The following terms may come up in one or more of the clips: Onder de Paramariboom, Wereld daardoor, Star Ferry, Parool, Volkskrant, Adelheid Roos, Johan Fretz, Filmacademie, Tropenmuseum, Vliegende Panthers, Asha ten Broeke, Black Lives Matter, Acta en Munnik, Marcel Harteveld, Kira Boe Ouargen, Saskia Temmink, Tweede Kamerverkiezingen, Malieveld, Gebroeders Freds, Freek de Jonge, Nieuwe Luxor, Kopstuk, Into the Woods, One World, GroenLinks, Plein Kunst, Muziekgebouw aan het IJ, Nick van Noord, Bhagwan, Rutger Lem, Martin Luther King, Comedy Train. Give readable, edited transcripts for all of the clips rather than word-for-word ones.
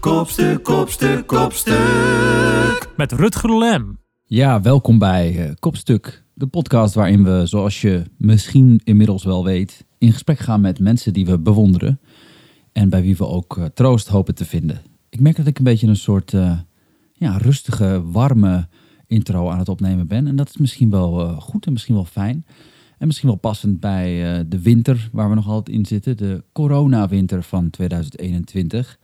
Kopstuk, kopstuk, kopstuk. Met Rutger Lem. Ja, welkom bij Kopstuk, de podcast waarin we, zoals je misschien inmiddels wel weet, in gesprek gaan met mensen die we bewonderen. En bij wie we ook troost hopen te vinden. Ik merk dat ik een beetje een soort rustige, warme intro aan het opnemen ben. En dat is misschien wel goed en misschien wel fijn. En misschien wel passend bij de winter waar we nog altijd in zitten. De coronawinter van 2021.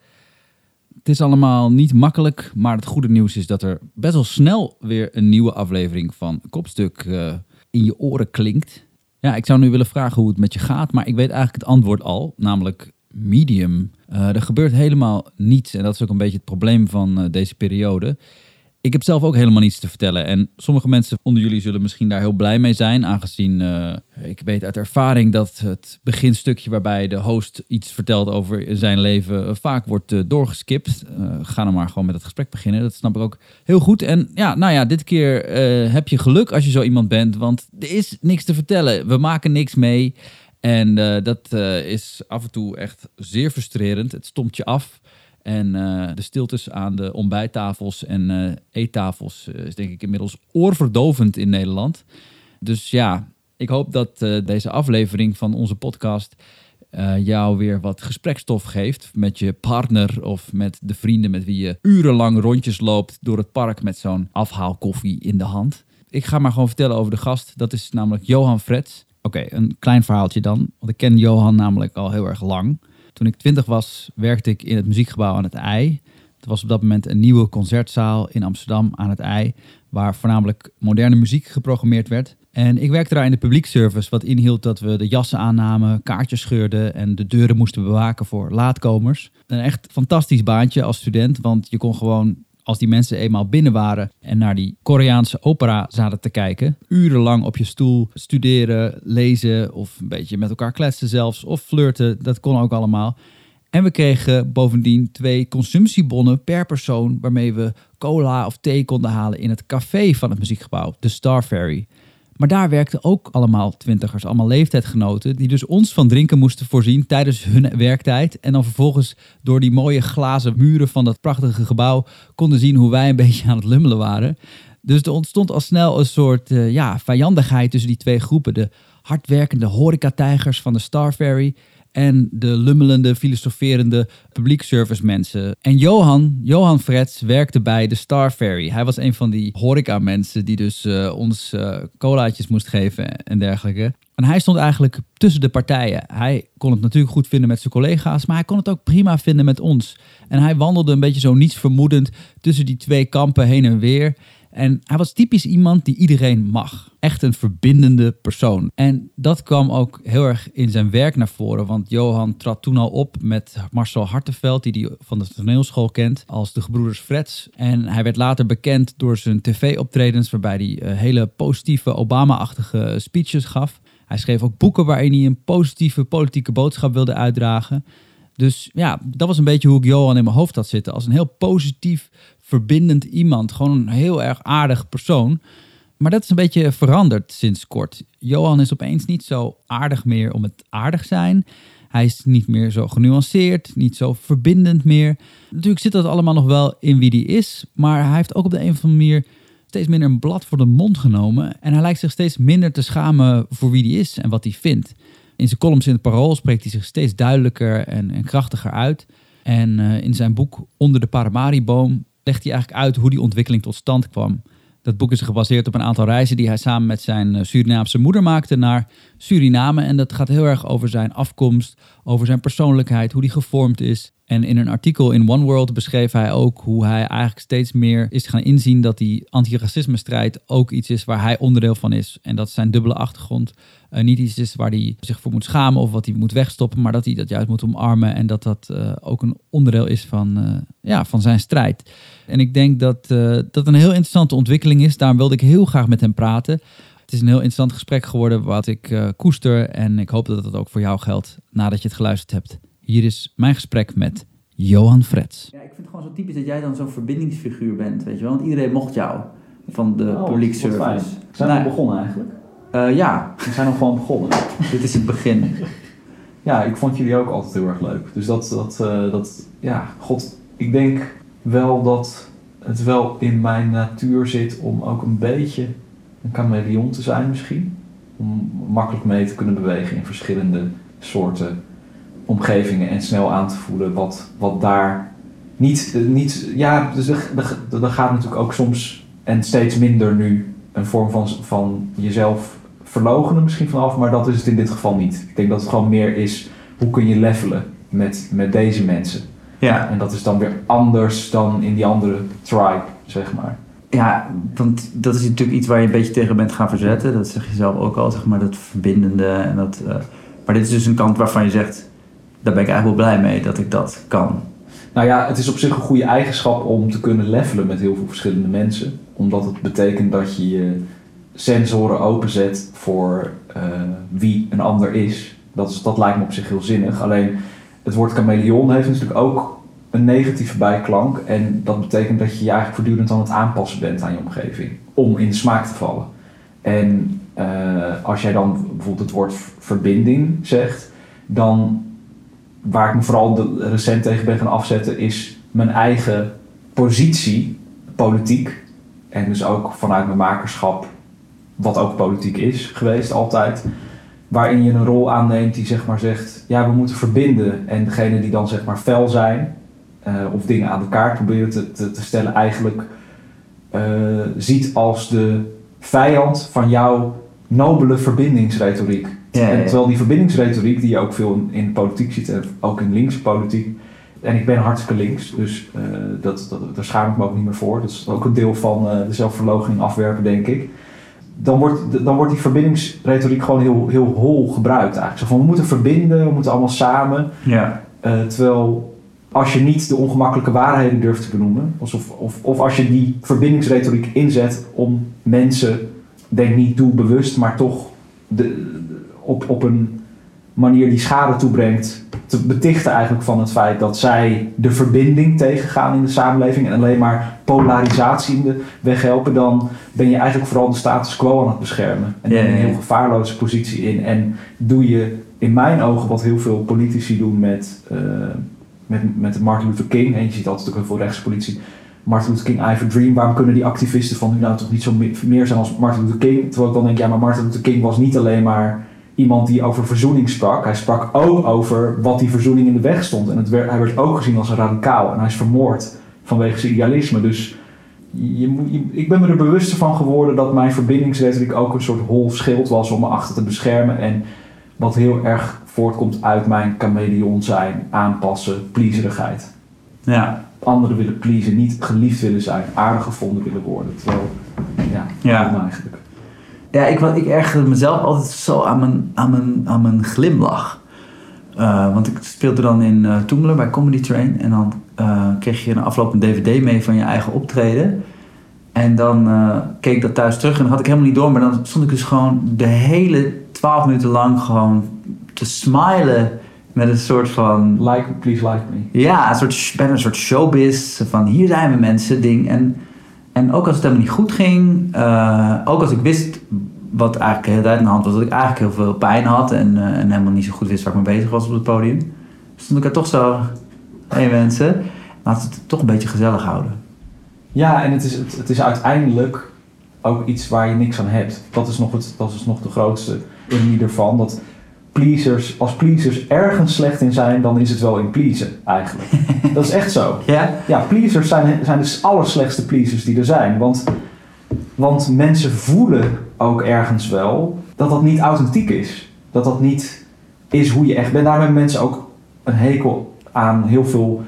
Het is allemaal niet makkelijk, maar het goede nieuws is dat er best wel snel weer een nieuwe aflevering van Kopstuk in je oren klinkt. Ja, ik zou nu willen vragen hoe het met je gaat, maar ik weet eigenlijk het antwoord al, namelijk medium. Er gebeurt helemaal niets en dat is ook een beetje het probleem van deze periode. Ik heb zelf ook helemaal niets te vertellen en sommige mensen onder jullie zullen misschien daar heel blij mee zijn, aangezien ik weet uit ervaring dat het beginstukje waarbij de host iets vertelt over zijn leven vaak wordt doorgeskipt. Ga dan maar gewoon met het gesprek beginnen, dat snap ik ook heel goed. En ja, nou ja, dit keer heb je geluk als je zo iemand bent, want er is niks te vertellen. We maken niks mee en dat is af en toe echt zeer frustrerend. Het stomt je af. En de stiltes aan de ontbijttafels en eettafels is denk ik inmiddels oorverdovend in Nederland. Dus ja, ik hoop dat deze aflevering van onze podcast jou weer wat gesprekstof geeft met je partner of met de vrienden met wie je urenlang rondjes loopt door het park met zo'n afhaalkoffie in de hand. Ik ga maar gewoon vertellen over de gast. Dat is namelijk Johan Fretz. Oké, een klein verhaaltje dan, want ik ken Johan namelijk al heel erg lang. Toen ik 20 was, werkte ik in het Muziekgebouw aan het IJ. Het was op dat moment een nieuwe concertzaal in Amsterdam aan het IJ, waar voornamelijk moderne muziek geprogrammeerd werd. En ik werkte daar in de publiekservice, wat inhield dat we de jassen aannamen, kaartjes scheurden en de deuren moesten bewaken voor laatkomers. Een echt fantastisch baantje als student, want je kon gewoon, als die mensen eenmaal binnen waren en naar die Koreaanse opera zaten te kijken, urenlang op je stoel studeren, lezen of een beetje met elkaar kletsen zelfs of flirten, dat kon ook allemaal. En we kregen bovendien 2 consumptiebonnen per persoon waarmee we cola of thee konden halen in het café van het Muziekgebouw, de Star Ferry. Maar daar werkten ook allemaal 20ers, allemaal leeftijdgenoten, die dus ons van drinken moesten voorzien tijdens hun werktijd. En dan vervolgens door die mooie glazen muren van dat prachtige gebouw konden zien hoe wij een beetje aan het lummelen waren. Dus er ontstond al snel een soort vijandigheid tussen die 2 groepen. De hardwerkende horecatijgers van de Star Ferry en de lummelende, filosoferende publiekservice mensen. En Johan Fretz werkte bij de Star Ferry. Hij was een van die horeca-mensen die dus ons colaatjes moest geven en dergelijke. En hij stond eigenlijk tussen de partijen. Hij kon het natuurlijk goed vinden met zijn collega's, maar hij kon het ook prima vinden met ons. En hij wandelde een beetje zo nietsvermoedend tussen die 2 kampen heen en weer. En hij was typisch iemand die iedereen mag. Echt een verbindende persoon. En dat kwam ook heel erg in zijn werk naar voren. Want Johan trad toen al op met Marcel Harteveld, die hij van de toneelschool kent, als de Gebroeders Freds. En hij werd later bekend door zijn tv-optredens, waarbij hij hele positieve Obama-achtige speeches gaf. Hij schreef ook boeken waarin hij een positieve politieke boodschap wilde uitdragen. Dus ja, dat was een beetje hoe ik Johan in mijn hoofd had zitten. Als een heel positief, verbindend iemand. Gewoon een heel erg aardig persoon. Maar dat is een beetje veranderd sinds kort. Johan is opeens niet zo aardig meer om het aardig zijn. Hij is niet meer zo genuanceerd, niet zo verbindend meer. Natuurlijk zit dat allemaal nog wel in wie die is. Maar hij heeft ook op de een of andere manier steeds minder een blad voor de mond genomen. En hij lijkt zich steeds minder te schamen voor wie die is en wat hij vindt. In zijn columns in het Parool spreekt hij zich steeds duidelijker en krachtiger uit. En in zijn boek Onder de Paramariboom legt hij eigenlijk uit hoe die ontwikkeling tot stand kwam. Dat boek is gebaseerd op een aantal reizen die hij samen met zijn Surinaamse moeder maakte naar Suriname. En dat gaat heel erg over zijn afkomst, over zijn persoonlijkheid, hoe die gevormd is. En in een artikel in One World beschreef hij ook hoe hij eigenlijk steeds meer is gaan inzien dat die antiracisme-strijd ook iets is waar hij onderdeel van is. En dat zijn dubbele achtergrond niet iets is waar hij zich voor moet schamen of wat hij moet wegstoppen, maar dat hij dat juist moet omarmen en dat dat ook een onderdeel is van zijn strijd. En ik denk dat dat een heel interessante ontwikkeling is. Daarom wilde ik heel graag met hem praten. Het is een heel interessant gesprek geworden wat ik koester en ik hoop dat dat ook voor jou geldt nadat je het geluisterd hebt. Hier is mijn gesprek met Johan Fretz. Ja, ik vind het gewoon zo typisch dat jij dan zo'n verbindingsfiguur bent, weet je wel. Want iedereen mocht jou. van de public service. Zijn we begonnen eigenlijk? Ja. We zijn nog gewoon begonnen. Dit is het begin. Ja, ik vond jullie ook altijd heel erg leuk. Dus dat ja, god, ik denk wel dat het wel in mijn natuur zit om ook een beetje een chameleon te zijn misschien. Om makkelijk mee te kunnen bewegen in verschillende soorten omgevingen en snel aan te voelen wat daar niet ja, dus er gaat natuurlijk ook soms en steeds minder nu een vorm van jezelf verloochenen misschien vanaf, maar dat is het in dit geval niet. Ik denk dat het gewoon meer is, hoe kun je levelen met deze mensen? Ja. En dat is dan weer anders dan in die andere tribe, zeg maar. Ja, want dat is natuurlijk iets waar je een beetje tegen bent gaan verzetten. Dat zeg je zelf ook al, zeg maar, dat verbindende en dat... maar dit is dus een kant waarvan je zegt, daar ben ik eigenlijk wel blij mee dat ik dat kan. Nou ja, het is op zich een goede eigenschap om te kunnen levelen met heel veel verschillende mensen. Omdat het betekent dat je je sensoren openzet voor wie een ander is. Dat lijkt me op zich heel zinnig. Alleen het woord chameleon heeft natuurlijk ook een negatieve bijklank. En dat betekent dat je je eigenlijk voortdurend aan het aanpassen bent aan je omgeving. Om in de smaak te vallen. En als jij dan bijvoorbeeld het woord verbinding zegt, dan... Waar ik me vooral recent tegen ben gaan afzetten is mijn eigen positie, politiek. En dus ook vanuit mijn makerschap, wat ook politiek is geweest altijd. Waarin je een rol aanneemt die zeg maar zegt, ja, we moeten verbinden. En degene die dan zeg maar fel zijn of dingen aan de kaart proberen te stellen eigenlijk ziet als de vijand van jouw nobele verbindingsretoriek. Ja, ja. En terwijl die verbindingsretoriek, die je ook veel in de politiek ziet, en ook in linkse politiek. En ik ben hartstikke links, dus daar schaam ik me ook niet meer voor. Dat is ook een deel van de zelfverloochening afwerpen, denk ik. Dan wordt die verbindingsretoriek gewoon heel hol gebruikt eigenlijk. Zo van, we moeten verbinden, we moeten allemaal samen. Ja. Terwijl, als je niet de ongemakkelijke waarheden durft te benoemen, of als je die verbindingsretoriek inzet om mensen, denk niet doelbewust, maar toch op een manier die schade toebrengt, te betichten eigenlijk van het feit dat zij de verbinding tegengaan in de samenleving en alleen maar polarisatie in de weg helpen, dan ben je eigenlijk vooral de status quo aan het beschermen. En ben je een heel gevaarloze positie in. En doe je in mijn ogen wat heel veel politici doen met Martin Luther King. En je ziet altijd ook heel veel rechtspolitie. Martin Luther King, I have a dream. Waarom kunnen die activisten van nu nou toch niet zo meer zijn als Martin Luther King? Terwijl ik dan denk, ja, maar Martin Luther King was niet alleen maar iemand die over verzoening sprak. Hij sprak ook over wat die verzoening in de weg stond. En hij werd ook gezien als een radicaal. En hij is vermoord vanwege zijn idealisme. Dus ik ben me er bewuster van geworden dat mijn verbindingsretoriek ook een soort hol schild was om me achter te beschermen. En wat heel erg voortkomt uit mijn chameleon zijn, aanpassen, pleaserigheid. Ja. Anderen willen pleasen, niet geliefd willen zijn, aardig gevonden willen worden. Terwijl, ja. Eigenlijk. Ja, ik ergerde mezelf altijd zo aan mijn glimlach. Want ik speelde dan in Toemler bij Comedy Train. En dan kreeg je een aflopend DVD mee van je eigen optreden. En dan keek ik dat thuis terug en dat had ik helemaal niet door. Maar dan stond ik dus gewoon de hele 12 minuten lang gewoon te smilen. Met een soort van... Like, please like me. Ja, een soort showbiz. Van hier zijn we mensen, ding. En ook als het helemaal niet goed ging. Ook als ik wist wat eigenlijk de hele tijd aan de hand was. Dat ik eigenlijk heel veel pijn had. En helemaal niet zo goed wist waar ik mee bezig was op het podium. Stond ik er toch zo... Hé mensen, laten we het toch een beetje gezellig houden. Ja, en het is uiteindelijk ook iets waar je niks aan hebt. Dat is nog de grootste ironie ervan. Dat... Pleasers, als pleasers ergens slecht in zijn, dan is het wel in pleasen eigenlijk. Dat is echt zo. Yeah? Ja, pleasers zijn de allerslechtste pleasers die er zijn. Want mensen voelen ook ergens wel dat niet authentiek is. Dat niet is hoe je echt bent. Daar hebben mensen ook een hekel aan. Heel veel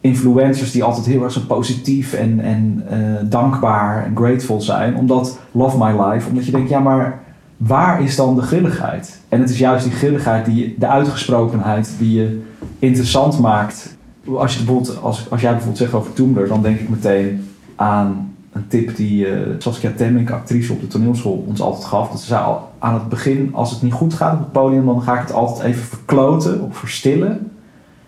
influencers die altijd heel erg zo positief en dankbaar en grateful zijn. Omdat, love my life, omdat je denkt, ja maar... Waar is dan de grilligheid? En het is juist die grilligheid, de uitgesprokenheid die je interessant maakt. Als jij bijvoorbeeld zegt over Toemler, dan denk ik meteen aan een tip die Saskia Temmink, actrice op de toneelschool, ons altijd gaf. Dat ze zei al aan het begin, als het niet goed gaat op het podium, dan ga ik het altijd even verkloten of verstillen.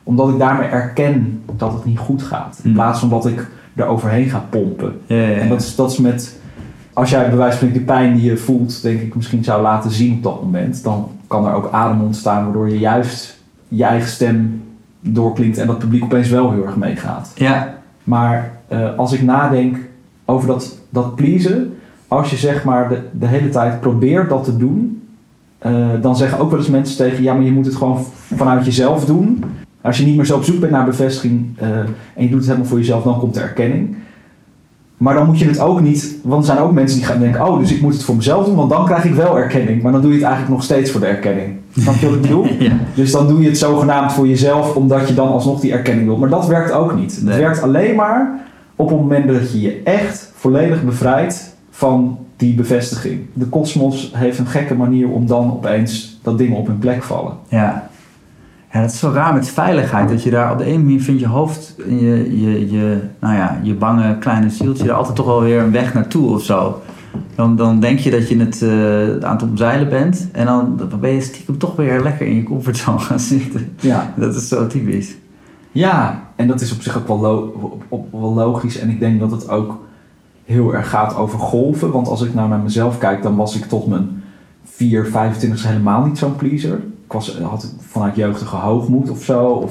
Omdat ik daarmee erken dat het niet goed gaat. In plaats van dat ik er overheen ga pompen. Ja. En dat is met... als jij bij wijze van die pijn die je voelt, denk ik, misschien zou laten zien op dat moment, dan kan er ook adem ontstaan waardoor je juist je eigen stem doorklinkt en dat publiek opeens wel heel erg meegaat. Ja. Maar als ik nadenk over dat pleasen, als je zeg maar de hele tijd probeert dat te doen, dan zeggen ook wel eens mensen tegen ja, maar je moet het gewoon vanuit jezelf doen. Als je niet meer zo op zoek bent naar bevestiging en je doet het helemaal voor jezelf, dan komt de erkenning. Maar dan moet je het ook niet, want er zijn ook mensen die gaan denken, oh, dus ik moet het voor mezelf doen, want dan krijg ik wel erkenning. Maar dan doe je het eigenlijk nog steeds voor de erkenning. Snap je wat ik bedoel? Ja. Dus dan doe je het zogenaamd voor jezelf, omdat je dan alsnog die erkenning wil. Maar dat werkt ook niet. Nee. Het werkt alleen maar op het moment dat je je echt volledig bevrijdt van die bevestiging. De kosmos heeft een gekke manier om dan opeens dat dingen op hun plek vallen. Ja. Ja, dat is zo raar met veiligheid, dat je daar op de ene manier vindt je hoofd en je bange kleine zieltje er altijd toch wel weer een weg naartoe of zo. Dan denk je dat je het aan het omzeilen bent en dan ben je stiekem toch weer lekker in je comfortzone gaan zitten. Ja. Dat is zo typisch. Ja, en dat is op zich ook wel, wel logisch en ik denk dat het ook heel erg gaat over golven, want als ik nou naar mezelf kijk, dan was ik tot mijn 25ste helemaal niet zo'n pleaser. Ik had vanuit jeugdige hoogmoed of zo.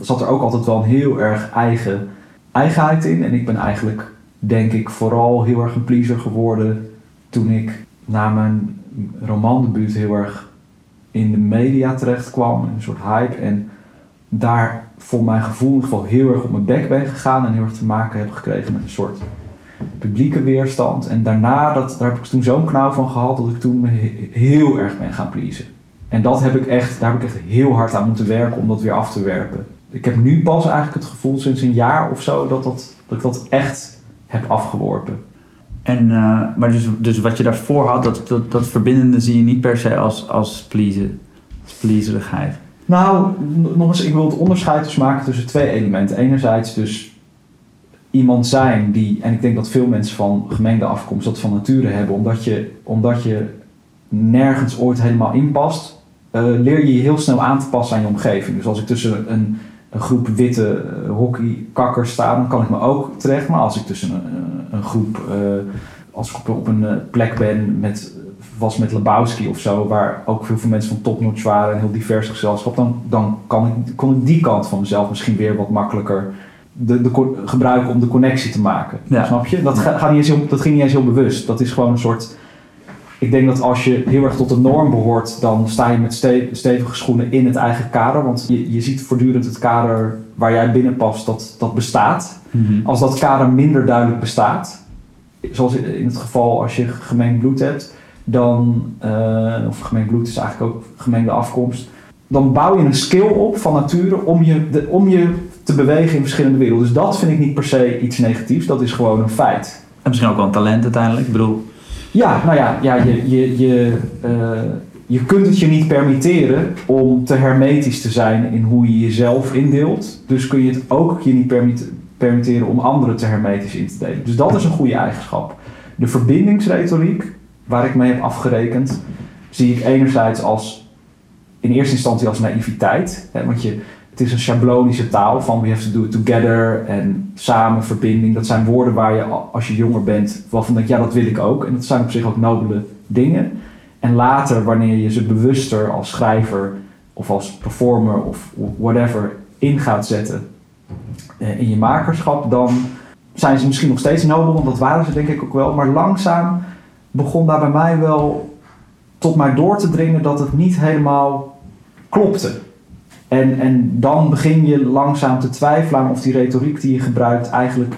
Zat er ook altijd wel een heel erg eigenheid in. En ik ben eigenlijk, denk ik, vooral heel erg een pleaser geworden toen ik na mijn romandebuut heel erg in de media terecht kwam. Een soort hype. En daar voor mijn gevoel in ieder geval heel erg op mijn bek ben gegaan. En heel erg te maken heb gekregen met een soort publieke weerstand. En daarna, daar heb ik toen zo'n knauw van gehad dat ik toen heel erg ben gaan pleasen. En daar heb ik echt heel hard aan moeten werken om dat weer af te werpen. Ik heb nu pas eigenlijk het gevoel sinds een jaar of zo dat ik dat echt heb afgeworpen. En, maar dus wat je daarvoor had, dat verbindende zie je niet per se als pleasen, als pleaserigheid. Nou, nog eens, ik wil het onderscheid dus maken tussen twee elementen. Enerzijds dus iemand zijn die, en ik denk dat veel mensen van gemengde afkomst dat van nature hebben, omdat je nergens ooit helemaal inpast, leer je je heel snel aan te passen aan je omgeving. Dus als ik tussen een groep witte hockeykakkers sta, dan kan ik me ook terecht. Maar als ik tussen een groep, als ik op een plek ben met Lebowski of zo, waar ook heel veel mensen van topnotch waren, een heel divers gezelschap, dan kon ik die kant van mezelf misschien weer wat makkelijker gebruiken om de connectie te maken. Ja. Snap je? Dat ging niet eens heel bewust. Dat is gewoon een soort... Ik denk dat als je heel erg tot de norm behoort, dan sta je met stevige schoenen in het eigen kader. Want je ziet voortdurend het kader waar jij binnen past, dat bestaat. Mm-hmm. Als dat kader minder duidelijk bestaat, zoals in het geval als je gemengd bloed hebt, of gemengd bloed is eigenlijk ook gemengde afkomst, dan bouw je een skill op van nature om je te bewegen in verschillende werelden. Dus dat vind ik niet per se iets negatiefs, dat is gewoon een feit. En misschien ook wel een talent uiteindelijk, ik bedoel... Ja, nou ja je kunt het je niet permitteren om te hermetisch te zijn in hoe je jezelf indeelt. Dus kun je het ook je niet permitteren om anderen te hermetisch in te delen. Dus dat is een goede eigenschap. De verbindingsretoriek, waar ik mee heb afgerekend, zie ik enerzijds in eerste instantie als naïviteit. Hè, want het is een schablonische taal van we have to do it together en samen, verbinding. Dat zijn woorden waar je als je jonger bent wel van denkt, ja dat wil ik ook. En dat zijn op zich ook nobele dingen. En later wanneer je ze bewuster als schrijver of als performer of whatever in gaat zetten in je makerschap, dan zijn ze misschien nog steeds nobel, want dat waren ze denk ik ook wel. Maar langzaam begon daar bij mij wel tot mij door te dringen dat het niet helemaal klopte. En dan begin je langzaam te twijfelen aan of die retoriek die je gebruikt eigenlijk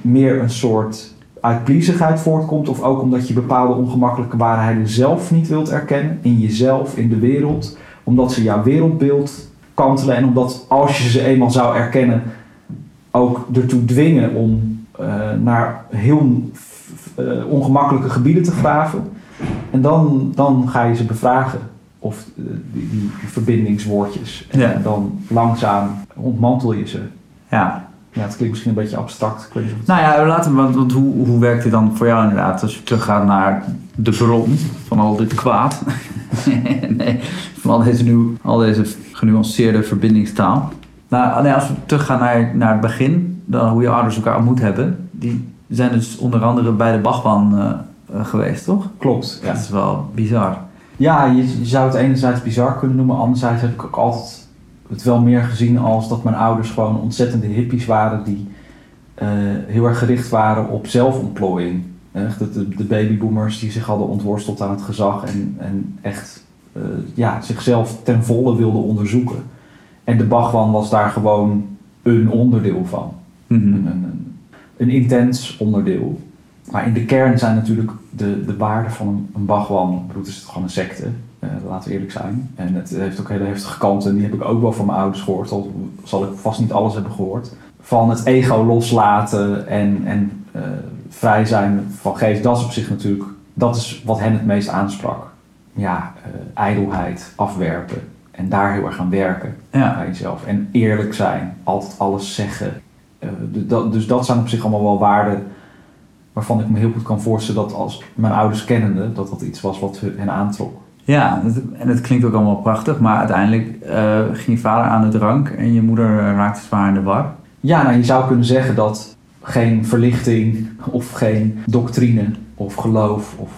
meer een soort uitpliezigheid voortkomt. Of ook omdat je bepaalde ongemakkelijke waarheden zelf niet wilt erkennen. In jezelf, in de wereld. Omdat ze jouw wereldbeeld kantelen. En omdat als je ze eenmaal zou erkennen ook ertoe dwingen om naar heel ongemakkelijke gebieden te graven. En dan ga je ze bevragen. Of die verbindingswoordjes. En ja. Dan langzaam ontmantel je ze. Ja. Ja, het klinkt misschien een beetje abstract. Nou ja, want hoe werkt dit dan voor jou inderdaad? Als je teruggaat naar de bron van al dit kwaad. Nee, van al deze genuanceerde verbindingstaal. Nou, als we teruggaan naar het begin. Dan hoe je ouders elkaar ontmoet hebben. Die zijn dus onder andere bij de Bhagwan geweest, toch? Klopt. Ja. Dat is wel bizar. Ja, je zou het enerzijds bizar kunnen noemen. Anderzijds heb ik ook altijd het wel meer gezien als dat mijn ouders gewoon ontzettende hippies waren die heel erg gericht waren op zelfontplooiing. De babyboomers die zich hadden ontworsteld aan het gezag en echt zichzelf ten volle wilden onderzoeken. En de Bhagwan was daar gewoon een onderdeel van. Mm-hmm. Een intens onderdeel. Maar in de kern zijn natuurlijk de waarden van een Bhagwan. Broed is het gewoon een secte, laten we eerlijk zijn. En het heeft ook hele heftige kanten. Die heb ik ook wel van mijn ouders gehoord. Al zal ik vast niet alles hebben gehoord. Van het ego loslaten en vrij zijn van geest. Dat is op zich natuurlijk, dat is wat hen het meest aansprak. Ja, ijdelheid, afwerpen. En daar heel erg aan werken bij jezelf. En eerlijk zijn, altijd alles zeggen. Dus dat zijn op zich allemaal wel waarden waarvan ik me heel goed kan voorstellen dat als mijn ouders kennende, dat dat iets was wat hen aantrok. Ja, en het klinkt ook allemaal prachtig, maar uiteindelijk ging je vader aan de drank en je moeder raakte zwaar in de war. Ja, nou, je zou kunnen zeggen dat geen verlichting of geen doctrine of geloof of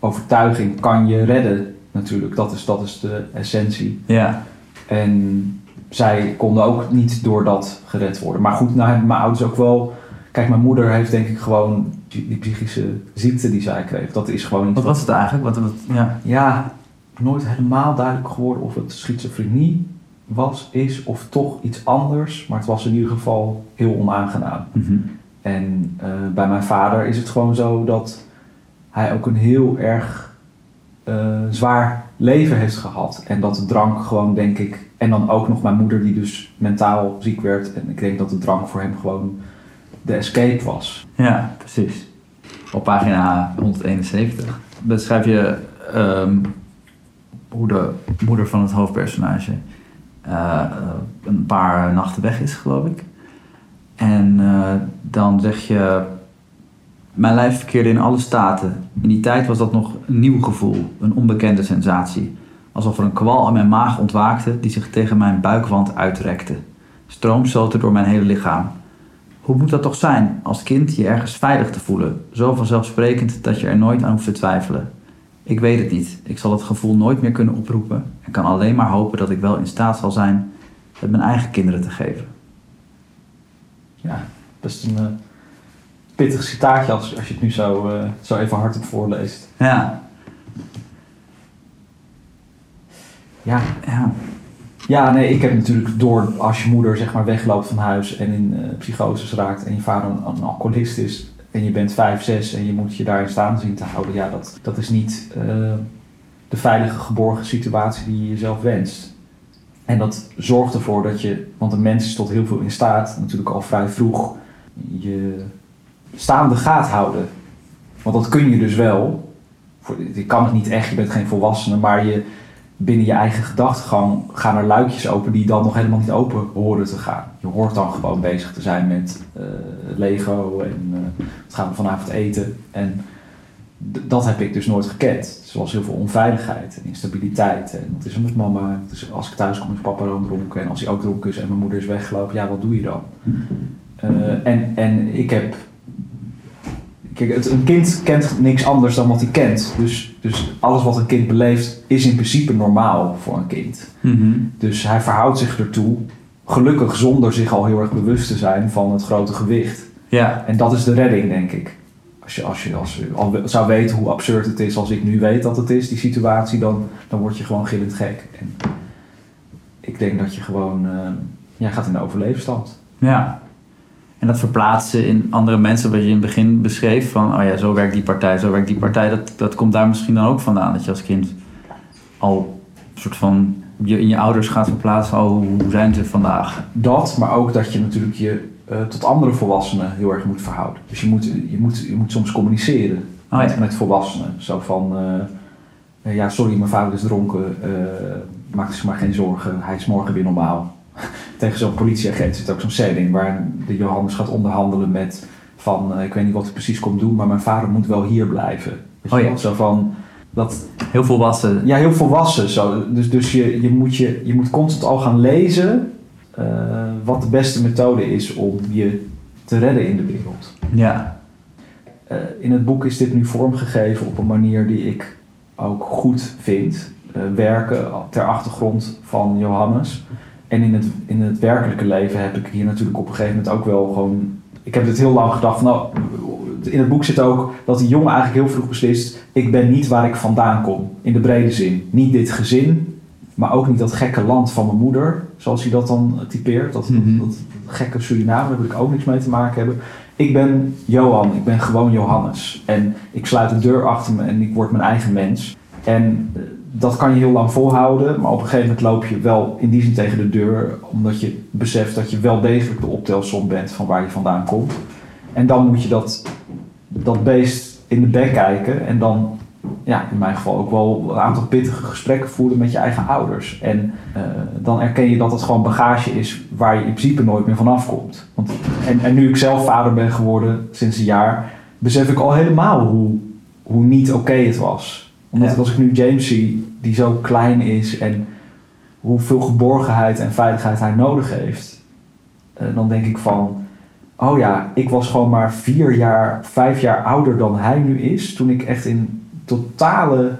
overtuiging kan je redden. Natuurlijk, dat is de essentie. Ja. En zij konden ook niet door dat gered worden. Maar goed, nou hebben mijn ouders ook wel... Kijk, mijn moeder heeft denk ik gewoon die psychische ziekte die zij kreeg. Dat is gewoon... Wat was het eigenlijk? Ja, nooit helemaal duidelijk geworden of het schizofrenie was, is of toch iets anders. Maar het was in ieder geval heel onaangenaam. Mm-hmm. En bij mijn vader is het gewoon zo dat hij ook een heel erg... zwaar leven heeft gehad. En dat de drank gewoon, denk ik... En dan ook nog mijn moeder die dus mentaal ziek werd. En ik denk dat de drank voor hem gewoon de escape was. Ja, precies. Op pagina 171 beschrijf je hoe de moeder van het hoofdpersonage een paar nachten weg is, geloof ik. En dan zeg je... Mijn lijf verkeerde in alle staten. In die tijd was dat nog een nieuw gevoel, een onbekende sensatie. Alsof er een kwal aan mijn maag ontwaakte die zich tegen mijn buikwand uitrekte. Stroomstoten door mijn hele lichaam. Hoe moet dat toch zijn, als kind je ergens veilig te voelen? Zo vanzelfsprekend dat je er nooit aan hoeft te twijfelen. Ik weet het niet. Ik zal het gevoel nooit meer kunnen oproepen. En kan alleen maar hopen dat ik wel in staat zal zijn het mijn eigen kinderen te geven. Ja, best een... pittig citaatje als je het nu zo even hardop voorleest. Ja. Ja. Ja. Ja, nee, ik heb natuurlijk door, als je moeder zeg maar wegloopt van huis en in psychoses raakt en je vader een alcoholist is en je bent 5, 6 en je moet je daarin staan zien te houden. Ja, dat is niet de veilige geborgen situatie die je jezelf wenst. En dat zorgt ervoor dat je, want een mens is tot heel veel in staat, natuurlijk al vrij vroeg, je staande gaat houden. Want dat kun je dus wel. Je kan het niet echt, je bent geen volwassene, maar je, binnen je eigen gedachtegang gaan er luikjes open die dan nog helemaal niet open horen te gaan. Je hoort dan gewoon bezig te zijn met Lego en wat gaan we vanavond eten. En dat heb ik dus nooit gekend. Zoals heel veel onveiligheid en instabiliteit. En wat is er met mama? Dus als ik thuis kom is papa dan dronken. En als hij ook dronken is en mijn moeder is weggelopen, ja, wat doe je dan? En ik heb... Kijk, een kind kent niks anders dan wat hij kent. Dus alles wat een kind beleeft is in principe normaal voor een kind. Mm-hmm. Dus hij verhoudt zich ertoe, gelukkig zonder zich al heel erg bewust te zijn van het grote gewicht. Ja. En dat is de redding, denk ik. Als je al zou weten hoe absurd het is, als ik nu weet dat het is, die situatie, dan word je gewoon gillend gek. En ik denk dat je gewoon gaat in de overleefstand. Ja. En dat verplaatsen in andere mensen, wat je in het begin beschreef, van oh ja, zo werkt die partij, dat komt daar misschien dan ook vandaan. Dat je als kind al een soort van je in je ouders gaat verplaatsen, oh, hoe zijn ze vandaag? Dat, maar ook dat je natuurlijk je tot andere volwassenen heel erg moet verhouden. Dus je moet soms communiceren met volwassenen. Zo van, sorry, mijn vader is dronken, maak je maar geen zorgen, hij is morgen weer normaal. Tegen zo'n politieagent zit ook zo'n setting waar de Johannes gaat onderhandelen met van, ik weet niet wat hij precies komt doen, maar mijn vader moet wel hier blijven. Weet je wel? Zo van, dat, heel volwassen. Ja, heel volwassen. Zo. Dus je moet constant al gaan lezen wat de beste methode is om je te redden in de wereld. Ja. In het boek is dit nu vormgegeven op een manier die ik ook goed vind. Werken ter achtergrond van Johannes. En in het werkelijke leven heb ik hier natuurlijk op een gegeven moment ook wel gewoon... Ik heb dit heel lang gedacht van, nou, in het boek zit ook dat die jongen eigenlijk heel vroeg beslist... Ik ben niet waar ik vandaan kom, in de brede zin. Niet dit gezin, maar ook niet dat gekke land van mijn moeder, zoals hij dat dan typeert. Dat gekke Suriname, daar wil ik ook niks mee te maken hebben. Ik ben Johan, ik ben gewoon Johannes. En ik sluit de deur achter me en ik word mijn eigen mens. En dat kan je heel lang volhouden, maar op een gegeven moment loop je wel in die zin tegen de deur, omdat je beseft dat je wel degelijk de optelsom bent van waar je vandaan komt. En dan moet je dat beest in de bek kijken en dan, ja, in mijn geval ook wel een aantal pittige gesprekken voeren met je eigen ouders. En dan erken je dat het gewoon bagage is waar je in principe nooit meer vanaf komt. En nu ik zelf vader ben geworden sinds een jaar, besef ik al helemaal hoe niet oké het was. Omdat als ik nu James zie, die zo klein is en hoeveel geborgenheid en veiligheid hij nodig heeft, dan denk ik van... Oh ja, ik was gewoon maar 5 jaar ouder dan hij nu is, toen ik echt in totale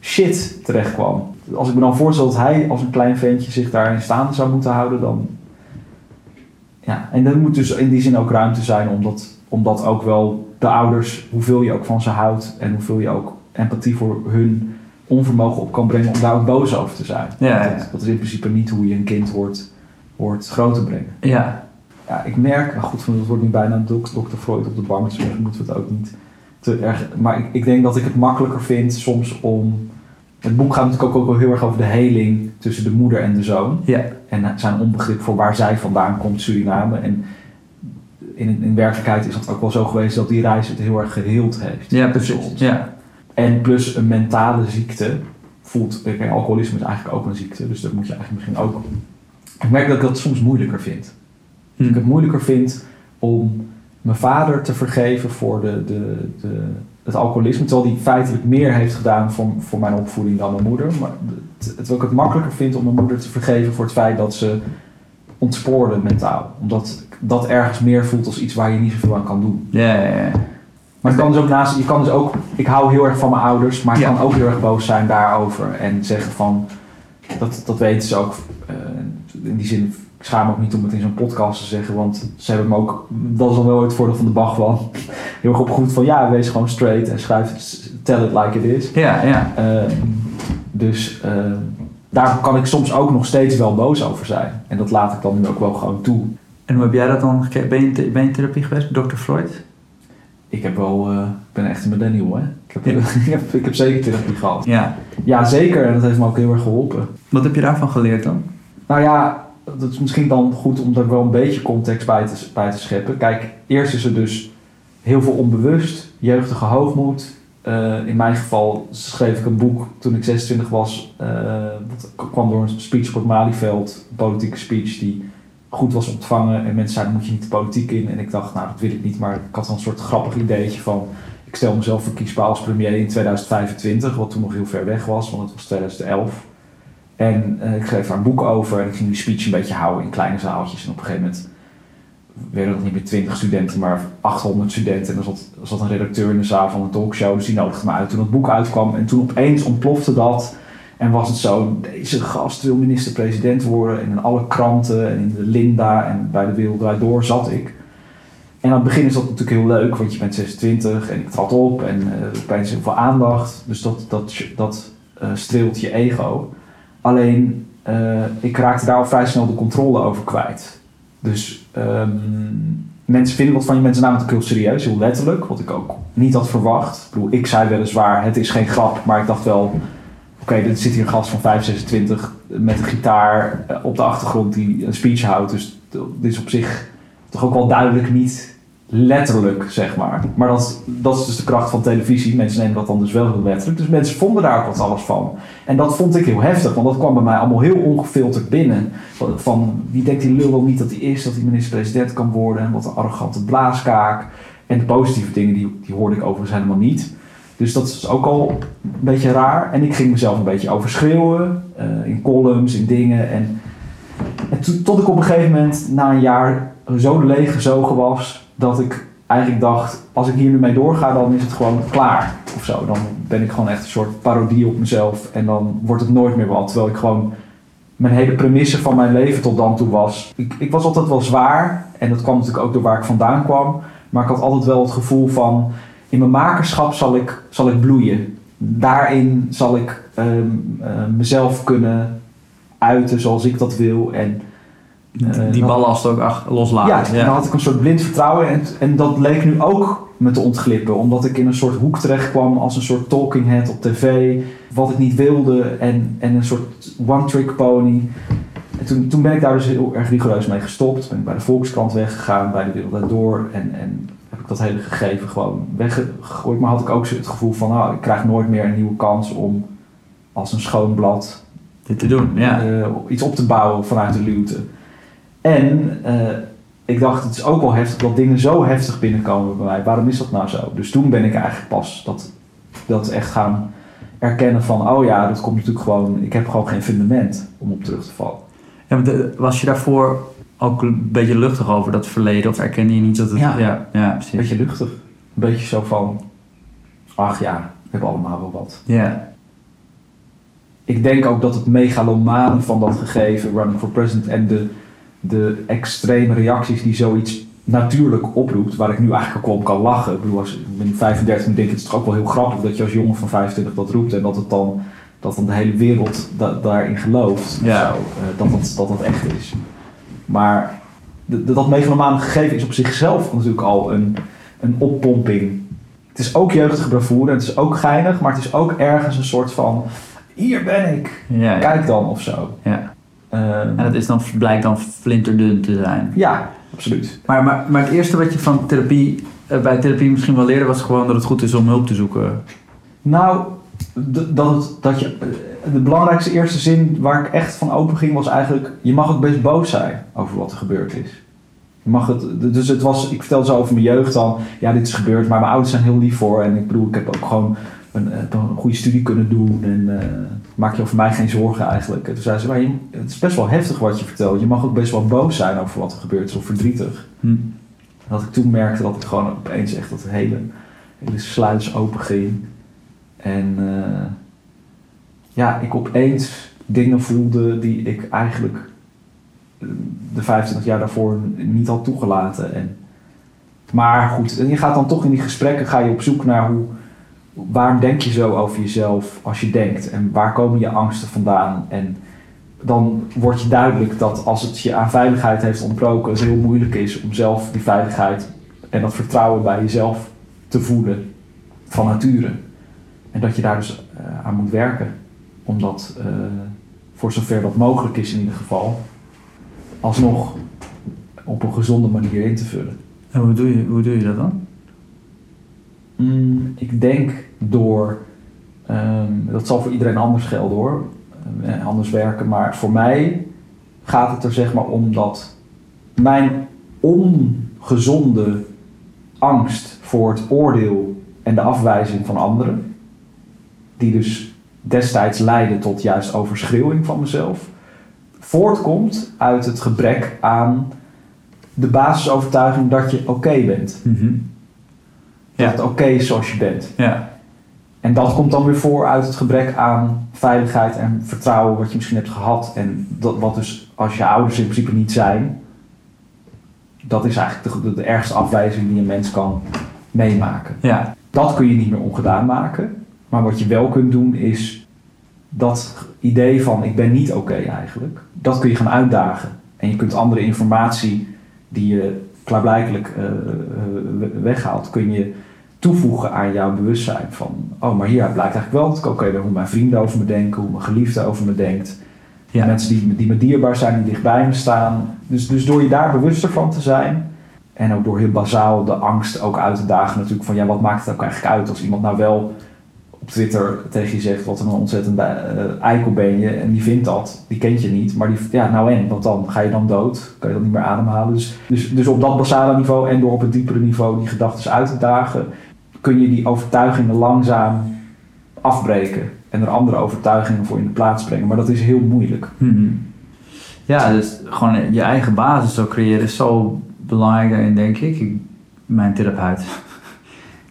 shit terecht kwam. Als ik me dan voorstel dat hij als een klein ventje zich daarin staande zou moeten houden, dan... Ja, en er moet dus in die zin ook ruimte zijn, omdat ook wel de ouders, hoeveel je ook van ze houdt en hoeveel je ook empathie voor hun onvermogen op kan brengen om daar ook boos over te zijn. Ja, ja. Dat is in principe niet hoe je een kind hoort groot te brengen. Ja. Ja, ik merk, maar goed, dat wordt nu bijna Dr. Freud op de bank, dus misschien moeten we het ook niet te erg... Maar ik denk dat ik het makkelijker vind soms om... Het boek gaat natuurlijk ook wel heel erg over de heling tussen de moeder en de zoon. Ja. En zijn onbegrip voor waar zij vandaan komt, Suriname. En in werkelijkheid is dat ook wel zo geweest dat die reis het heel erg geheeld heeft. Ja, precies. Ja. En plus een mentale ziekte voelt... Alcoholisme is eigenlijk ook een ziekte, dus dat moet je eigenlijk misschien ook... Ik merk dat ik dat soms moeilijker vind. Ik het moeilijker vind om mijn vader te vergeven voor het alcoholisme. Terwijl hij feitelijk meer heeft gedaan voor mijn opvoeding dan mijn moeder. Maar terwijl ik het makkelijker vind om mijn moeder te vergeven voor het feit dat ze ontspoorde mentaal. Omdat dat ergens meer voelt als iets waar je niet zoveel aan kan doen. Ja. Maar ik hou heel erg van mijn ouders, maar ik kan ook heel erg boos zijn daarover. En zeggen van, dat weten ze ook in die zin... Ik schaam me ook niet om het in zo'n podcast te zeggen, want ze hebben me ook, dat is dan wel het voordeel van de Bhagwan, heel erg opgevoed van ja, wees gewoon straight en schrijf tell it like it is. Ja. Dus daar kan ik soms ook nog steeds wel boos over zijn. En dat laat ik dan nu ook wel gewoon toe. En hoe heb jij dat dan gekeken? Ben je in therapie geweest, Dr. Freud? Ik heb wel, ben echt een millennial, hè. Ik heb zeker therapie gehad. Ja, zeker. En dat heeft me ook heel erg geholpen. Wat heb je daarvan geleerd dan? Nou ja... Dat is misschien dan goed om daar wel een beetje context bij te scheppen. Kijk, eerst is er dus heel veel onbewust, jeugdige hoogmoed. In mijn geval schreef ik een boek toen ik 26 was. Dat kwam door een speech op Malieveld, een politieke speech die goed was ontvangen. En mensen zeiden, moet je niet de politiek in? En ik dacht, nou dat wil ik niet, maar ik had dan een soort grappig ideetje van... Ik stel mezelf verkiesbaar als premier in 2025, wat toen nog heel ver weg was, want het was 2011. En ik schreef daar een boek over en ik ging die speech een beetje houden in kleine zaaltjes. En op een gegeven moment werden dat niet meer 20 studenten, maar 800 studenten. En er zat een redacteur in de zaal van een talkshow, dus die nodigde me uit toen dat boek uitkwam. En toen opeens ontplofte dat en was het zo, deze gast wil minister-president worden. En in alle kranten en in de Linda en bij de Wereld daardoor zat ik. En aan het begin is dat natuurlijk heel leuk, want je bent 26 en ik trad op en opeens heel veel aandacht. Dus dat streelt je ego. Alleen, ik raakte daar al vrij snel de controle over kwijt. Dus mensen vinden wat van je, mensen namelijk heel serieus, heel letterlijk. Wat ik ook niet had verwacht. Ik bedoel, ik zei weliswaar, het is geen grap. Maar ik dacht wel, oké, er zit hier een gast van 25, 26 met een gitaar op de achtergrond die een speech houdt. Dus dit is op zich toch ook wel duidelijk niet letterlijk, zeg maar. Maar dat is dus de kracht van televisie. Mensen nemen dat dan dus wel heel letterlijk. Dus mensen vonden daar ook wat alles van. En dat vond ik heel heftig, want dat kwam bij mij allemaal heel ongefilterd binnen. Van, wie denkt die lul wel niet dat hij is, dat hij minister-president kan worden. En wat een arrogante blaaskaak. En de positieve dingen, die hoorde ik overigens helemaal niet. Dus dat is ook al een beetje raar. En ik ging mezelf een beetje overschreeuwen. In columns, in dingen. En tot ik op een gegeven moment, na een jaar, zo leeggezogen was... dat ik eigenlijk dacht, als ik hier nu mee doorga, dan is het gewoon klaar of zo. Dan ben ik gewoon echt een soort parodie op mezelf en dan wordt het nooit meer wat. Terwijl ik gewoon, mijn hele premisse van mijn leven tot dan toe was, ik was altijd wel zwaar en dat kwam natuurlijk ook door waar ik vandaan kwam. Maar ik had altijd wel het gevoel van, in mijn makerschap zal ik bloeien. Daarin zal ik mezelf kunnen uiten zoals ik dat wil en... Die ballast ook loslaten. Ja, ja, dan had ik een soort blind vertrouwen en dat leek nu ook me te ontglippen. Omdat ik in een soort hoek terecht kwam als een soort talking head op tv. Wat ik niet wilde en een soort one-trick pony. En toen ben ik daar dus heel erg rigoureus mee gestopt. Ben ik bij de Volkskrant weggegaan, bij de Wereld daardoor. En heb ik dat hele gegeven gewoon weggegooid. Maar had ik ook het gevoel van, nou, ik krijg nooit meer een nieuwe kans om als een schoon blad dit te doen. Ja. Iets op te bouwen vanuit de luwte. En ik dacht, het is ook wel heftig dat dingen zo heftig binnenkomen bij mij. Waarom is dat nou zo? Dus toen ben ik eigenlijk pas dat echt gaan erkennen van... oh ja, dat komt natuurlijk gewoon... ik heb gewoon geen fundament om op terug te vallen. Ja, maar was je daarvoor ook een beetje luchtig over dat verleden? Of erkende je niet dat het... Ja, precies. Een beetje luchtig. Een beetje zo van... ach ja, we hebben allemaal wel wat. Ja. Yeah. Ik denk ook dat het megalomane van dat gegeven... running for president en de extreme reacties die zoiets natuurlijk oproept, waar ik nu eigenlijk ook om kan lachen. Ik bedoel, als ik ben 35 denk ik, het is toch ook wel heel grappig dat je als jongen van 25 dat roept en dat dan de hele wereld daarin gelooft. Ja. Zo, dat echt is. Maar dat megalomane gegeven is op zichzelf natuurlijk al een oppomping. Het is ook jeugdige bravoure, het is ook geinig, maar het is ook ergens een soort van, hier ben ik, ja, kijk dan of zo. Ja. En dat blijkt dan flinterdun te zijn. Ja, absoluut. Maar het eerste wat je van therapie, bij therapie misschien wel leerde, was gewoon dat het goed is om hulp te zoeken. Nou, de belangrijkste eerste zin waar ik echt van open ging was eigenlijk, je mag ook best boos zijn over wat er gebeurd is. Ik vertelde zo over mijn jeugd dan, ja, dit is gebeurd, maar mijn ouders zijn heel lief voor. En ik bedoel, ik heb ook gewoon een goede studie kunnen doen en... maak je over mij geen zorgen eigenlijk. En toen zei ze, maar het is best wel heftig wat je vertelt. Je mag ook best wel boos zijn over wat er gebeurd is of verdrietig. Dat ik toen merkte dat ik gewoon opeens echt dat hele sluis open ging. En ik opeens dingen voelde die ik eigenlijk de 25 jaar daarvoor niet had toegelaten. Maar goed, en je gaat dan toch in die gesprekken ga je op zoek naar hoe... waarom denk je zo over jezelf als je denkt? En waar komen je angsten vandaan? En dan wordt je duidelijk dat als het je aan veiligheid heeft ontbroken... het heel moeilijk is om zelf die veiligheid en dat vertrouwen bij jezelf te voelen van nature. En dat je daar dus aan moet werken. Omdat voor zover dat mogelijk is in ieder geval... alsnog op een gezonde manier in te vullen. En hoe doe je dat dan? Ik denk door, dat zal voor iedereen anders gelden hoor, anders werken, maar voor mij gaat het er zeg maar om dat mijn ongezonde angst voor het oordeel en de afwijzing van anderen, die dus destijds leidde tot juist overschreeuwing van mezelf, voortkomt uit het gebrek aan de basisovertuiging dat je oké bent. Mm-hmm. Dat het oké is zoals je bent. Ja. En dat komt dan weer voor uit het gebrek aan veiligheid en vertrouwen wat je misschien hebt gehad. En dat, wat dus als je ouders in principe niet zijn, dat is eigenlijk de ergste afwijzing die een mens kan meemaken. Ja. Dat kun je niet meer ongedaan maken. Maar wat je wel kunt doen is dat idee van ik ben niet oké eigenlijk. Dat kun je gaan uitdagen. En je kunt andere informatie die je klaarblijkelijk weghaalt, kun je toevoegen aan jouw bewustzijn van, oh, maar hieruit blijkt eigenlijk wel dat ik oké ben, hoe mijn vrienden over me denken, hoe mijn geliefde over me denkt. Ja. Mensen die me dierbaar zijn, die dichtbij me staan. Dus door je daar bewuster van te zijn en ook door heel bazaal de angst ook uit te dagen natuurlijk van, ja, wat maakt het ook eigenlijk uit als iemand nou wel op Twitter tegen je zegt, wat een ontzettende eikel ben je en die vindt dat, die kent je niet, maar die, ja, nou en, want dan ga je dan dood, kan je dan niet meer ademhalen. Dus op dat basale niveau en door op het diepere niveau die gedachten uit te dagen, kun je die overtuigingen langzaam afbreken en er andere overtuigingen voor in de plaats brengen, maar dat is heel moeilijk. Mm-hmm. Ja, dus gewoon je eigen basis zo creëren is zo belangrijk daarin, denk ik. mijn therapeut.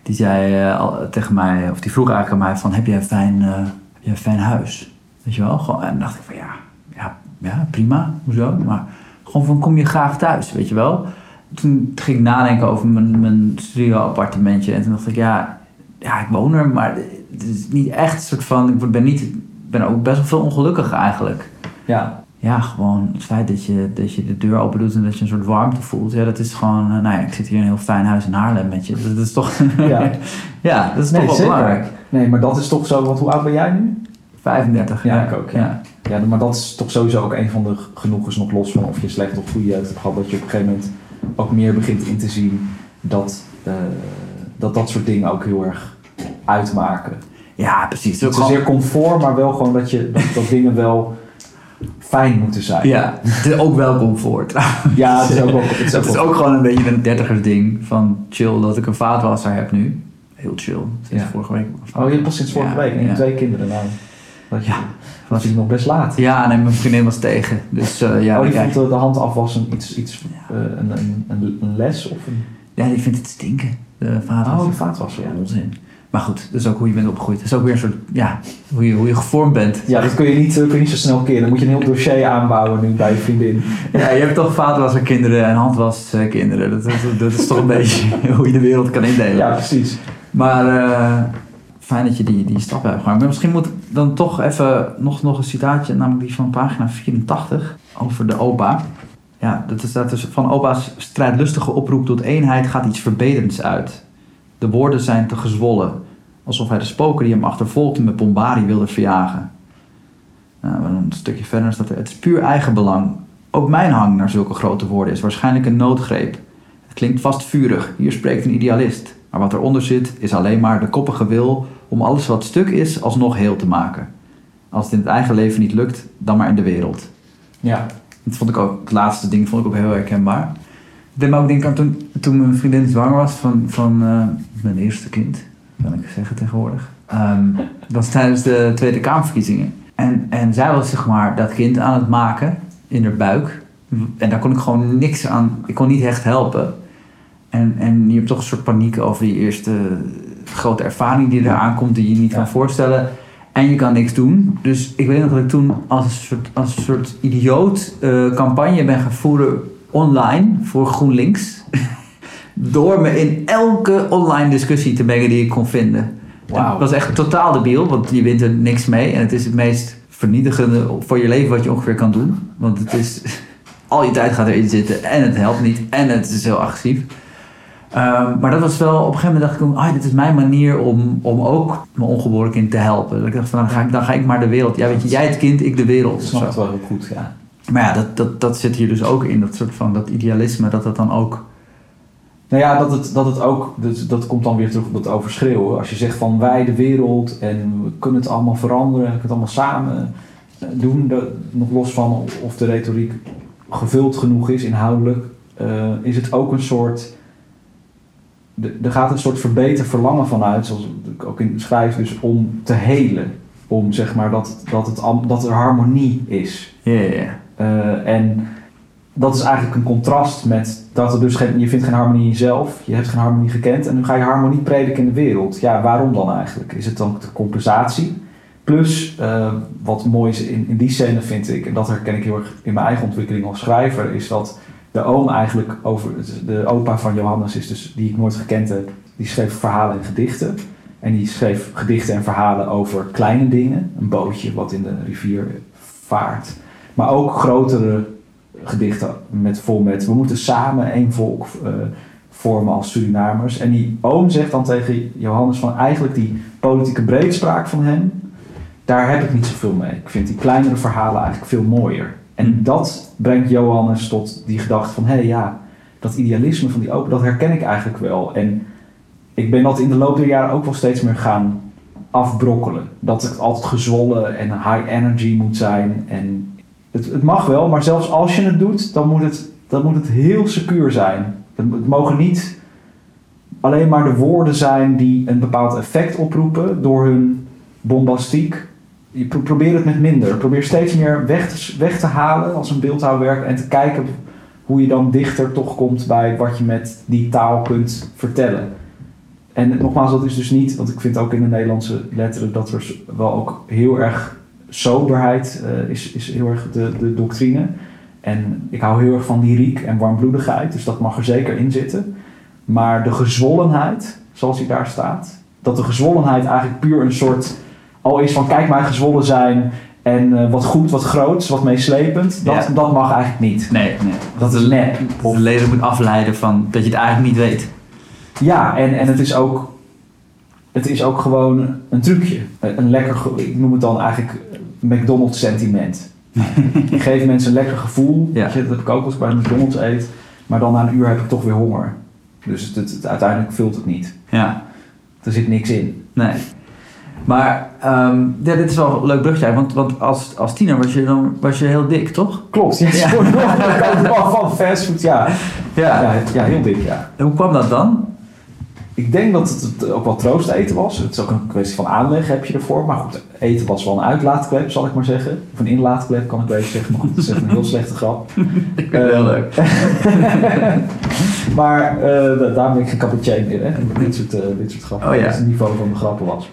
Die zei tegen mij, of die vroeg eigenlijk aan mij van, heb jij een fijn huis? Weet je wel? Gewoon, en dan dacht ik van ja, prima, hoezo? Maar gewoon van, kom je graag thuis, weet je wel? Toen ging ik nadenken over mijn studio-appartementje. En toen dacht ik, ja, ik woon er, maar het is niet echt een soort van... Ik ben ook best wel veel ongelukkig eigenlijk. Ja. Ja, gewoon het feit dat je de deur open doet en dat je een soort warmte voelt. Ja, dat is gewoon... Nou ja, ik zit hier in een heel fijn huis in Haarlem met je. Dat is toch... Ja, ja, dat is toch wel zeker belangrijk. Nee, maar dat is toch zo... Want hoe oud ben jij nu? 35. Ja, ik ook. Ja, maar dat is toch sowieso ook een van de genoegens, nog los van of je slecht of goede hebt gehad. Dat je op een gegeven moment ook meer begint in te zien dat soort dingen ook heel erg uitmaken. Ja, precies. Het is zeer comfort, maar wel gewoon dat dingen wel fijn moeten zijn. Ja, het is ook wel comfort. Ja, het is ook gewoon een beetje een dertigers ding van chill dat ik een vaatwasser heb nu. Heel chill. Sinds vorige week. Oh, je pas sinds vorige week. En 2 kinderen nou. Dat is nog best laat. Ja, nee, mijn vriendin was tegen. Dus, die vindt de hand afwassen een les? Of een... Ja, die vindt het stinken. De vaatwasser. Oh, de vaatwasser. Ja, onzin. Maar goed, dat is ook hoe je bent opgegroeid. Dat is ook weer een soort, hoe je gevormd bent. Ja, dat kun je niet zo snel keren. Dan moet je een heel dossier aanbouwen nu bij je vriendin. Ja, je hebt toch vaatwasserkinderen en handwaskinderen. Dat is toch een beetje hoe je de wereld kan indelen. Ja, precies. Maar... Fijn dat je die stap hebt gemaakt. Maar misschien moet dan toch even nog een citaatje, namelijk die van pagina 84 over de opa. Ja, dat staat dus van opa's strijdlustige oproep tot eenheid gaat iets verbeterends uit. De woorden zijn te gezwollen, alsof hij de spoken die hem achtervolgden met bombardie wilde verjagen. Nou, een stukje verder staat er: het is puur eigenbelang. Ook mijn hang naar zulke grote woorden is waarschijnlijk een noodgreep. Het klinkt vast vurig. Hier spreekt een idealist. Maar wat eronder zit is alleen maar de koppige wil om alles wat stuk is alsnog heel te maken. Als het in het eigen leven niet lukt, dan maar in de wereld. Ja. Dat vond ik ook, het laatste ding vond ik ook heel herkenbaar. Ik denk maar ook toen mijn vriendin zwanger was van mijn eerste kind, kan ik zeggen tegenwoordig. Dat was tijdens de Tweede Kamerverkiezingen. En zij was zeg maar dat kind aan het maken in haar buik. En daar kon ik gewoon niks aan, ik kon niet echt helpen. En je hebt toch een soort paniek over die eerste grote ervaring die eraan komt, die je niet kan voorstellen. En je kan niks doen. Dus ik weet nog dat ik toen als een soort idioot campagne ben gaan voeren online voor GroenLinks. Door me in elke online discussie te mengen die ik kon vinden. Wow. Dat was echt totaal debiel, want je wint er niks mee. En het is het meest vernietigende voor je leven wat je ongeveer kan doen. Want het is, al je tijd gaat erin zitten en het helpt niet. En het is heel agressief. Maar dat was wel, op een gegeven moment dacht ik, dit is mijn manier om ook mijn ongeboren kind te helpen. Dat ik dacht van, dan ga ik maar de wereld. Ja, weet je, jij het kind, ik de wereld. Dat snap ik wel heel goed, ja. Maar ja, dat zit hier dus ook in, dat soort van, dat idealisme, dat dan ook... Nou ja, dat het ook, dat komt dan weer terug op dat overschreeuwen. Als je zegt van, wij de wereld en we kunnen het allemaal veranderen, we kunnen het allemaal samen doen. Nog los van of de retoriek gevuld genoeg is, inhoudelijk, is het ook een soort... Er gaat een soort verlangen vanuit, zoals ik ook in schrijf, dus om te helen. Om zeg maar dat er harmonie is. Yeah. En dat is eigenlijk een contrast met dat er dus je vindt geen harmonie in jezelf, je hebt geen harmonie gekend en nu ga je harmonie prediken in de wereld. Ja, waarom dan eigenlijk? Is het dan de compensatie? Plus, wat mooi is in die scène vind ik, en dat herken ik heel erg in mijn eigen ontwikkeling als schrijver, is dat... De oom eigenlijk over... De opa van Johannes is dus... Die ik nooit gekend heb. Die schreef verhalen en gedichten. En die schreef gedichten en verhalen over kleine dingen. Een bootje wat in de rivier vaart. Maar ook grotere gedichten vol met... We moeten samen één volk vormen als Surinamers. En die oom zegt dan tegen Johannes van... Eigenlijk die politieke breedspraak van hem... Daar heb ik niet zoveel mee. Ik vind die kleinere verhalen eigenlijk veel mooier. En dat brengt Johannes tot die gedachte van... dat idealisme van die open, dat herken ik eigenlijk wel. En ik ben dat in de loop der jaren ook wel steeds meer gaan afbrokkelen. Dat het altijd gezwollen en high energy moet zijn. En het mag wel, maar zelfs als je het doet, dan moet het heel secuur zijn. Het mogen niet alleen maar de woorden zijn die een bepaald effect oproepen... door hun bombastiek... Je probeert het met minder. Probeer steeds meer weg te halen als een beeldhouwwerk en te kijken hoe je dan dichter toch komt bij wat je met die taal kunt vertellen. En nogmaals, dat is dus niet, want ik vind ook in de Nederlandse letteren dat er wel ook heel erg soberheid is heel erg de doctrine. En ik hou heel erg van lyriek en warmbloedigheid, dus dat mag er zeker in zitten. Maar de gezwollenheid, zoals die daar staat, dat de gezwollenheid eigenlijk puur een soort al is van kijk mij gezwollen zijn en wat goed, wat groots, wat meeslepend, dat mag eigenlijk niet. Nee. Dat is nep. De lezer moet afleiden van dat je het eigenlijk niet weet. Ja, en het is ook gewoon een trucje. Een lekker, ik noem het dan eigenlijk McDonald's sentiment. Je geeft mensen een lekker gevoel. Ja. Dat heb ik ook als ik bij McDonald's eet. Maar dan na een uur heb ik toch weer honger. Dus het uiteindelijk vult het niet. Ja. Er zit niks in. Nee. Maar dit is wel een leuk brugje, want als tiener was je heel dik, toch? Klopt. Ja. Van fastfood, ja. Ja, heel dik, ja. En hoe kwam dat dan? Ik denk dat het ook wel troosteten was. Het is ook een kwestie van aanleg heb je ervoor. Maar goed, eten was wel een uitlaatklep, zal ik maar zeggen. Of een inlaatklep, kan ik wel even zeggen. Maar goed, dat is echt een heel slechte grap. Ik vind het heel leuk. Maar daar ben ik geen capuchino meer, hè. Dit soort grappen. Dat is het niveau van de grappen was.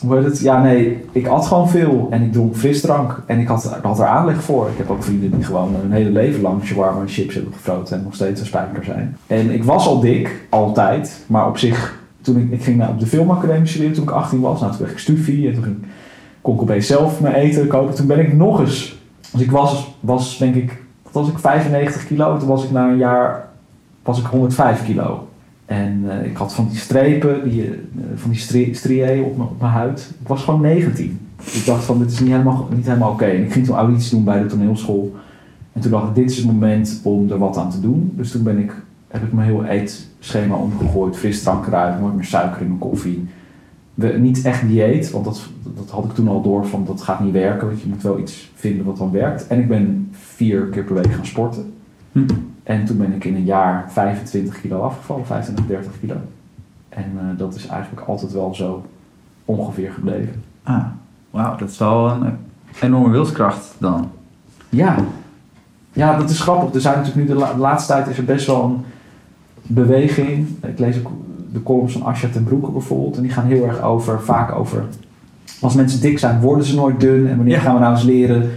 Hoe heet het? Ja, nee, ik at gewoon veel en ik dronk frisdrank. En ik had er aanleg voor. Ik heb ook vrienden die gewoon hun hele leven lang shawarma en chips hebben gefroten en nog steeds een spijker zijn. En ik was al dik, altijd. Maar op zich, toen ik ging op de Filmacademie studeren toen ik 18 was. Nou, toen kreeg ik studie en toen kon ik opeens zelf mijn eten kopen. Toen ben ik nog eens, dus ik was denk ik, wat was ik, 95 kilo. Toen was ik na een jaar, was ik 105 kilo. En ik had van die strepen, van die striën op mijn huid. Ik was gewoon 19. Ik dacht van, dit is niet helemaal oké. En ik ging toen audities doen bij de toneelschool. En toen dacht ik, dit is het moment om er wat aan te doen. Dus toen heb ik mijn heel eetschema omgegooid. Frisdrank eruit, nooit meer suiker in mijn koffie. Niet echt dieet, want dat had ik toen al door van, dat gaat niet werken. Want je moet wel iets vinden wat dan werkt. En ik ben 4 keer per week gaan sporten. En toen ben ik in een jaar 25 kilo afgevallen, 25, 30 kilo. En dat is eigenlijk altijd wel zo ongeveer gebleven. Ah, wauw, dat is wel een enorme wilskracht dan. Ja, dat is grappig. Er zijn natuurlijk nu de laatste tijd is er best wel een beweging. Ik lees ook de columns van Asha ten Broeke bijvoorbeeld. En die gaan heel erg vaak over, als mensen dik zijn, worden ze nooit dun. En wanneer gaan we nou eens leren...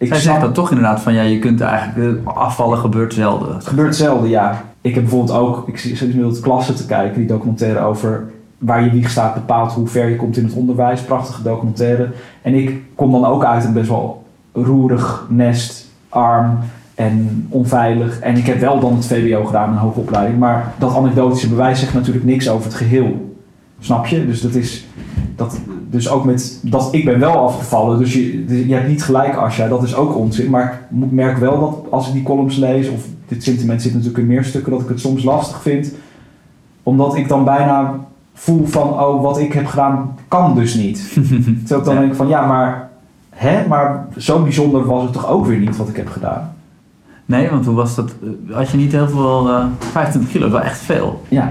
Zij zegt dat toch inderdaad van, ja, je kunt eigenlijk afvallen gebeurt zelden. Het gebeurt zelden, ja. Ik heb bijvoorbeeld ook, ik zit inmiddels Klassen te kijken, die documentaire over waar je wieg staat bepaalt hoe ver je komt in het onderwijs. Prachtige documentaire. En ik kom dan ook uit een best wel roerig nest, arm en onveilig. En ik heb wel dan het VWO gedaan, een hoogopleiding. Maar dat anekdotische bewijs zegt natuurlijk niks over het geheel. Snap je? Dus dat is... dus ook met dat ik ben wel afgevallen, dus je hebt niet gelijk Asja, dat is ook onzin. Maar ik merk wel dat als ik die columns lees, of dit sentiment zit natuurlijk in meer stukken, dat ik het soms lastig vind. Omdat ik dan bijna voel van, oh, wat ik heb gedaan kan dus niet. Terwijl ik dan denk van, ja, maar zo bijzonder was het toch ook weer niet wat ik heb gedaan. Nee, want hoe was dat? Had je niet heel veel, 25 kilo, wel echt veel. Ja.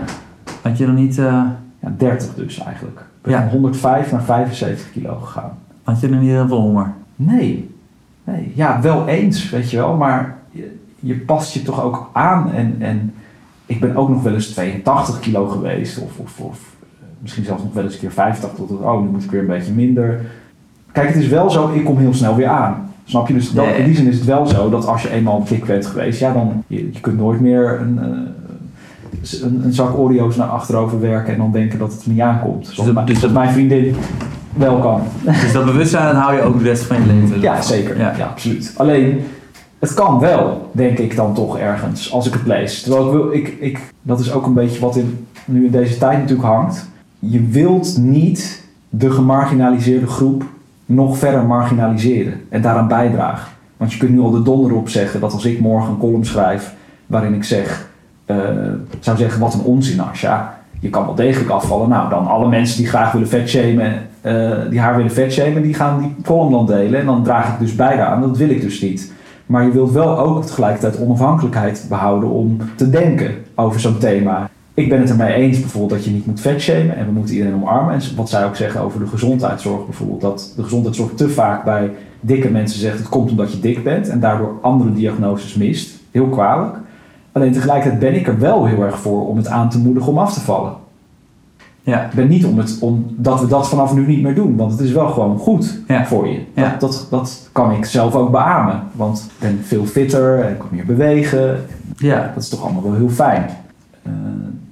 Had je dan niet... 30 dus eigenlijk. Ik ben van 105 naar 75 kilo gegaan. Had je er niet heel veel honger? Nee. Ja, wel eens, weet je wel. Maar je past je toch ook aan. En ik ben ook nog wel eens 82 kilo geweest. Of misschien zelfs nog wel eens een keer 50. Tot, nu moet ik weer een beetje minder. Kijk, het is wel zo, ik kom heel snel weer aan. Snap je? Dus in die zin is het wel zo dat als je eenmaal dik bent geweest... Ja, dan je kunt nooit meer... Een zak Oreo's naar achterover werken en dan denken dat het er niet aankomt. Dus dat mijn vriendin wel kan. Dus dat bewustzijn hou je ook de rest van je leven. Ja, zeker. Ja, absoluut. Alleen, het kan wel, denk ik dan toch ergens, als ik het lees. Terwijl ik dat is ook een beetje wat nu in deze tijd natuurlijk hangt. Je wilt niet de gemarginaliseerde groep nog verder marginaliseren en daaraan bijdragen. Want je kunt nu al de donder op zeggen dat als ik morgen een column schrijf waarin ik zeg... zou zeggen, wat een onzin als je kan wel degelijk afvallen. Nou, dan alle mensen die graag willen vetshamen, die haar willen vetshamen, die gaan die column dan delen. En dan draag ik dus beide aan. Dat wil ik dus niet. Maar je wilt wel ook tegelijkertijd onafhankelijkheid behouden om te denken over zo'n thema. Ik ben het ermee eens bijvoorbeeld dat je niet moet vetshamen en we moeten iedereen omarmen. En wat zij ook zeggen over de gezondheidszorg bijvoorbeeld. Dat de gezondheidszorg te vaak bij dikke mensen zegt, het komt omdat je dik bent en daardoor andere diagnoses mist. Heel kwalijk. Alleen tegelijkertijd ben ik er wel heel erg voor om het aan te moedigen om af te vallen. Ja. Ik ben niet omdat we dat vanaf nu niet meer doen. Want het is wel gewoon goed voor je. Ja. Dat kan ik zelf ook beamen. Want ik ben veel fitter en ik kan meer bewegen. Ja. Dat is toch allemaal wel heel fijn.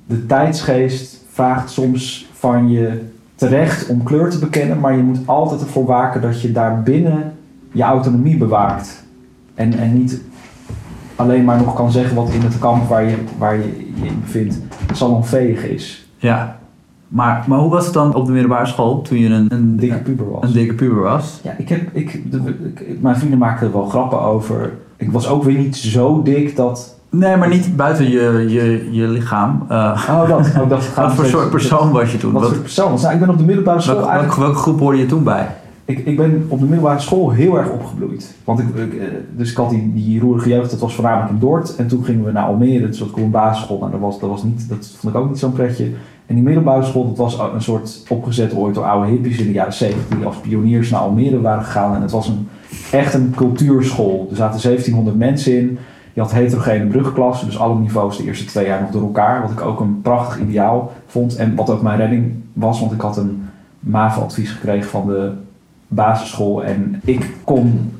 De tijdsgeest vraagt soms van je terecht om kleur te bekennen. Maar je moet altijd ervoor waken dat je daarbinnen je autonomie bewaakt. En niet alleen maar nog kan zeggen wat in het kamp waar je in bevindt salonveeg is. Ja. Maar hoe was het dan op de middelbare school toen je een dikke puber was? Ja, mijn vrienden maakten er wel grappen over. Ik was ook weer niet zo dik dat... Nee, maar niet buiten je lichaam. Wat voor soort persoon was je toen? Wat voor persoon? Nou, ik ben op de middelbare school Welke groep hoorde je toen bij? Ik ben op de middelbare school heel erg opgebloeid. Want ik had die roerige jeugd, dat was voornamelijk in Dordt. En toen gingen we naar Almere, dus dat was een basisschool. Nou, dat vond ik ook niet zo'n pretje. En die middelbare school, dat was een soort opgezet ooit door oude hippies in de jaren 70... die als pioniers naar Almere waren gegaan. En het was echt een cultuurschool. Er zaten 1700 mensen in. Je had heterogene brugklassen, dus alle niveaus de eerste 2 jaar nog door elkaar. Wat ik ook een prachtig ideaal vond. En wat ook mijn redding was, want ik had een MAVO-advies gekregen van de basisschool. En ik kon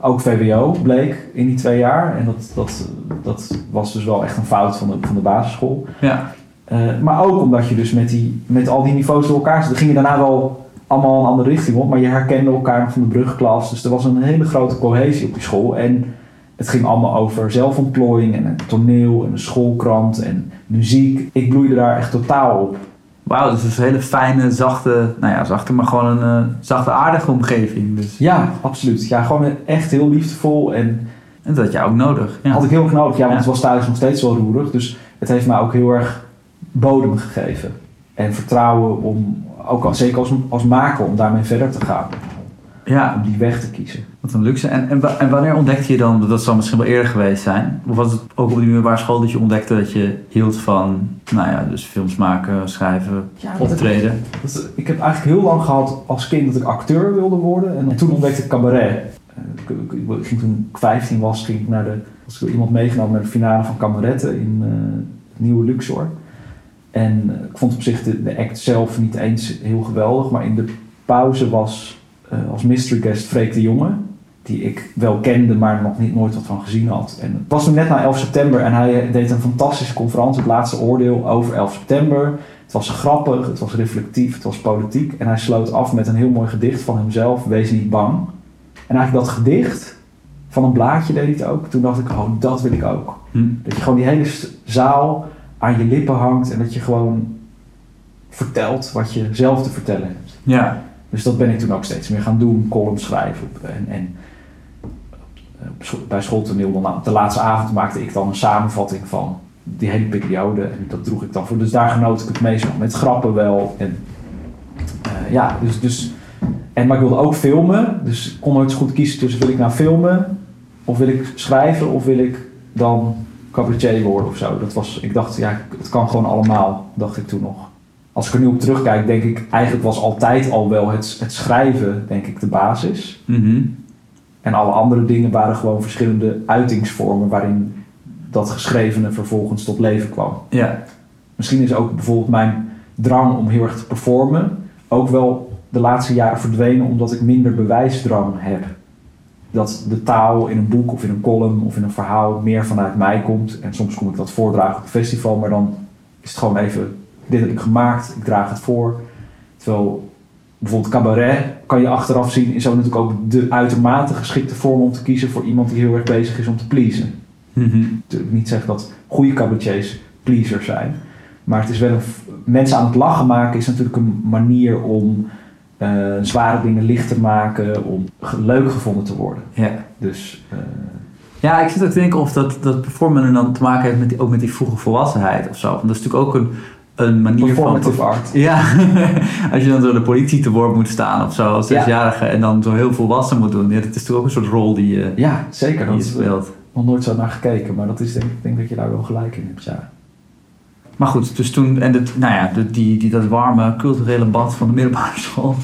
ook VWO, bleek, in die 2 jaar. En dat was dus wel echt een fout van de basisschool. Ja. Maar ook omdat je dus met al die niveaus door elkaar zat. Dan ging je daarna wel allemaal een andere richting op. Maar je herkende elkaar van de brugklas. Dus er was een hele grote cohesie op die school. En het ging allemaal over zelfontplooiing. En een toneel. En een schoolkrant. En muziek. Ik bloeide daar echt totaal op. Wauw, dus een hele fijne, zachte... Nou ja, zachte, maar gewoon een zachte aardige omgeving. Dus. Ja, absoluut. Ja, gewoon echt heel liefdevol. En dat had je ook nodig. Ja. Had ik heel erg nodig. Ja, want het was thuis nog steeds wel roerig. Dus het heeft mij ook heel erg... bodem gegeven en vertrouwen om, ook al, zeker als maker, om daarmee verder te gaan. Ja. Om die weg te kiezen. Wat een luxe. En wanneer ontdekte je dan, dat zal misschien wel eerder geweest zijn, of was het ook op die middelbare school dat je ontdekte dat je hield van, nou ja, dus films maken, schrijven, optreden? Ik heb eigenlijk heel lang gehad als kind dat ik acteur wilde worden en toen ontdekte ik cabaret. Toen ik 15 was, was ik door iemand meegenomen naar de finale van Cabaretten in Nieuwe Luxor. En ik vond op zich de act zelf niet eens heel geweldig. Maar in de pauze was als mystery guest Freek de Jonge. Die ik wel kende, maar nog nooit wat van gezien had. En het was toen net na 11 september. En hij deed een fantastische conferentie. Het laatste oordeel over 11 september. Het was grappig, het was reflectief, het was politiek. En hij sloot af met een heel mooi gedicht van hemzelf. Wees niet bang. En eigenlijk dat gedicht... van een blaadje deed hij het ook. Toen dacht ik, oh, dat wil ik ook. Dat je gewoon die hele zaal... aan je lippen hangt en dat je gewoon vertelt wat je zelf te vertellen hebt. Ja. Dus dat ben ik toen ook steeds meer gaan doen, columns schrijven. Bij schooltoneel dan op de laatste avond maakte ik dan een samenvatting van die hele periode en dat droeg ik dan voor. Dus daar genoot ik het meest van, met grappen wel. Maar ik wilde ook filmen, dus ik kon nooit goed kiezen tussen wil ik nou filmen of wil ik schrijven of wil ik dan... cabaretier worden of zo. Ik dacht, ja, het kan gewoon allemaal, dacht ik toen nog. Als ik er nu op terugkijk, denk ik, eigenlijk was altijd al wel het schrijven, denk ik, de basis. Mm-hmm. En alle andere dingen waren gewoon verschillende uitingsvormen waarin dat geschrevene vervolgens tot leven kwam. Ja. Misschien is ook bijvoorbeeld mijn drang om heel erg te performen ook wel de laatste jaren verdwenen omdat ik minder bewijsdrang heb. Dat de taal in een boek of in een column of in een verhaal meer vanuit mij komt. En soms kom ik dat voordragen op een festival, maar dan is het gewoon even... dit heb ik gemaakt, ik draag het voor. Terwijl bijvoorbeeld cabaret, kan je achteraf zien... is ook natuurlijk ook de uitermate geschikte vorm om te kiezen... voor iemand die heel erg bezig is om te pleasen. Mm-hmm. Natuurlijk niet zeggen dat goede cabaretiers pleasers zijn. Maar het is wel mensen aan het lachen maken is natuurlijk een manier om... zware dingen lichter maken om leuk gevonden te worden. Ja. Dus, ja, ik zit ook te denken of dat performen dan te maken heeft ook met die vroege volwassenheid of zo. Want dat is natuurlijk ook een manier performative van... Performative art. Ja, als je dan door de politie te woord moet staan of zo als 6-jarige en dan zo heel volwassen moet doen. Ja, dat is natuurlijk ook een soort rol die je ja, zeker. Die je speelt. Ik heb nog nooit zo naar gekeken, maar dat is, ik denk dat je daar wel gelijk in hebt, ja. Maar goed, dus toen, en dat warme culturele bad van de middelbare school.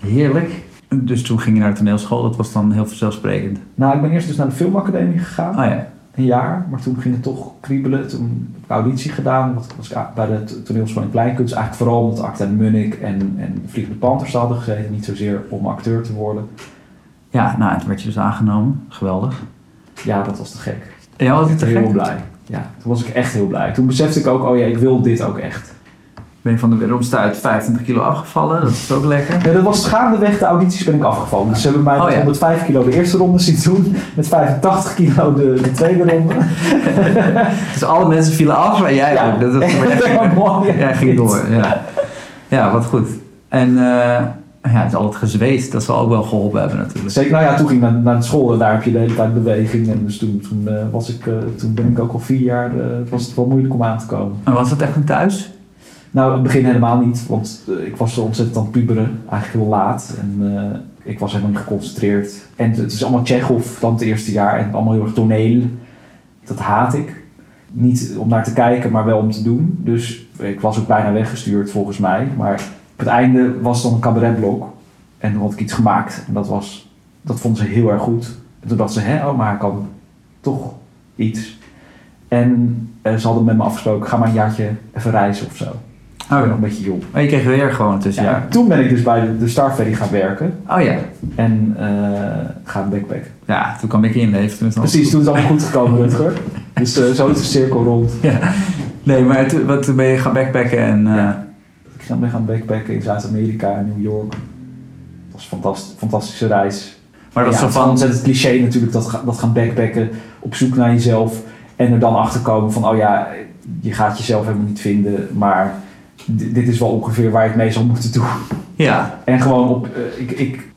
Heerlijk. Dus toen ging je naar de toneelschool, dat was dan heel vanzelfsprekend. Nou, ik ben eerst dus naar de Filmacademie gegaan. Oh ja. een jaar, maar toen ging het toch kriebelen. Toen heb ik auditie gedaan, want ik was bij de Toneelschool in Plein Kunst, eigenlijk vooral omdat Acta en Munnik en Vliegende Panthers hadden gezeten, niet zozeer om acteur te worden. Ja, nou, toen werd je dus aangenomen. Geweldig. Ja, dat was te gek. En jij was het te gek? Heel blij. Ja, toen was ik echt heel blij. Toen besefte ik ook, oh ja, ik wil dit ook echt. Ben je van de weeromstuit 25 kilo afgevallen? Dat is ook lekker. Ja, dat was gaandeweg de audities ben ik afgevallen. Dus ze hebben mij met 105 kilo de eerste ronde zien doen. Met 85 kilo de tweede ronde. Dus alle mensen vielen af, maar jij ook. Jij ging door. Ja. Ja, wat goed. En ja, het is al het gezweet. Dat zal ook wel geholpen hebben natuurlijk. Zeker. Nou ja, toen ging ik naar de school en daar heb je de hele tijd beweging. En dus toen ben ik ook al 4 jaar... was het wel moeilijk om aan te komen. En was dat echt een thuis? Nou, in het begin helemaal niet, want ik was zo ontzettend aan het puberen, eigenlijk heel laat. En ik was helemaal niet geconcentreerd. En het is allemaal Tsjechov dan het eerste jaar en allemaal heel erg toneel. Dat haat ik. Niet om naar te kijken, maar wel om te doen. Dus ik was ook bijna weggestuurd volgens mij. Maar op het einde was het dan een cabaretblok. En toen had ik iets gemaakt. En dat vonden ze heel erg goed. En toen dachten ze, maar ik kan toch iets. En ze hadden met me afgesproken, ga maar een jaartje even reizen of zo. Oh, nog een beetje jong. Maar je kreeg weer gewoon tussenjaar. Ja, toen ben ik dus bij de Star Ferry gaan werken. Oh ja. En gaan backpacken. Ja, toen kwam ik inleven. Precies, toen is het allemaal goed gekomen, Rutger. Dus zo is de cirkel rond. Ja. Nee, maar toen ben je gaan backpacken en... Ja. Ik ben gaan backpacken in Zuid-Amerika en New York. Dat was een fantastische reis. Maar dat is ontzettend cliché natuurlijk, dat gaan backpacken. Op zoek naar jezelf. En er dan achter komen van, oh ja, je gaat jezelf helemaal niet vinden, maar... Dit is wel ongeveer waar ik mee zou moeten doen. Ja. En gewoon op...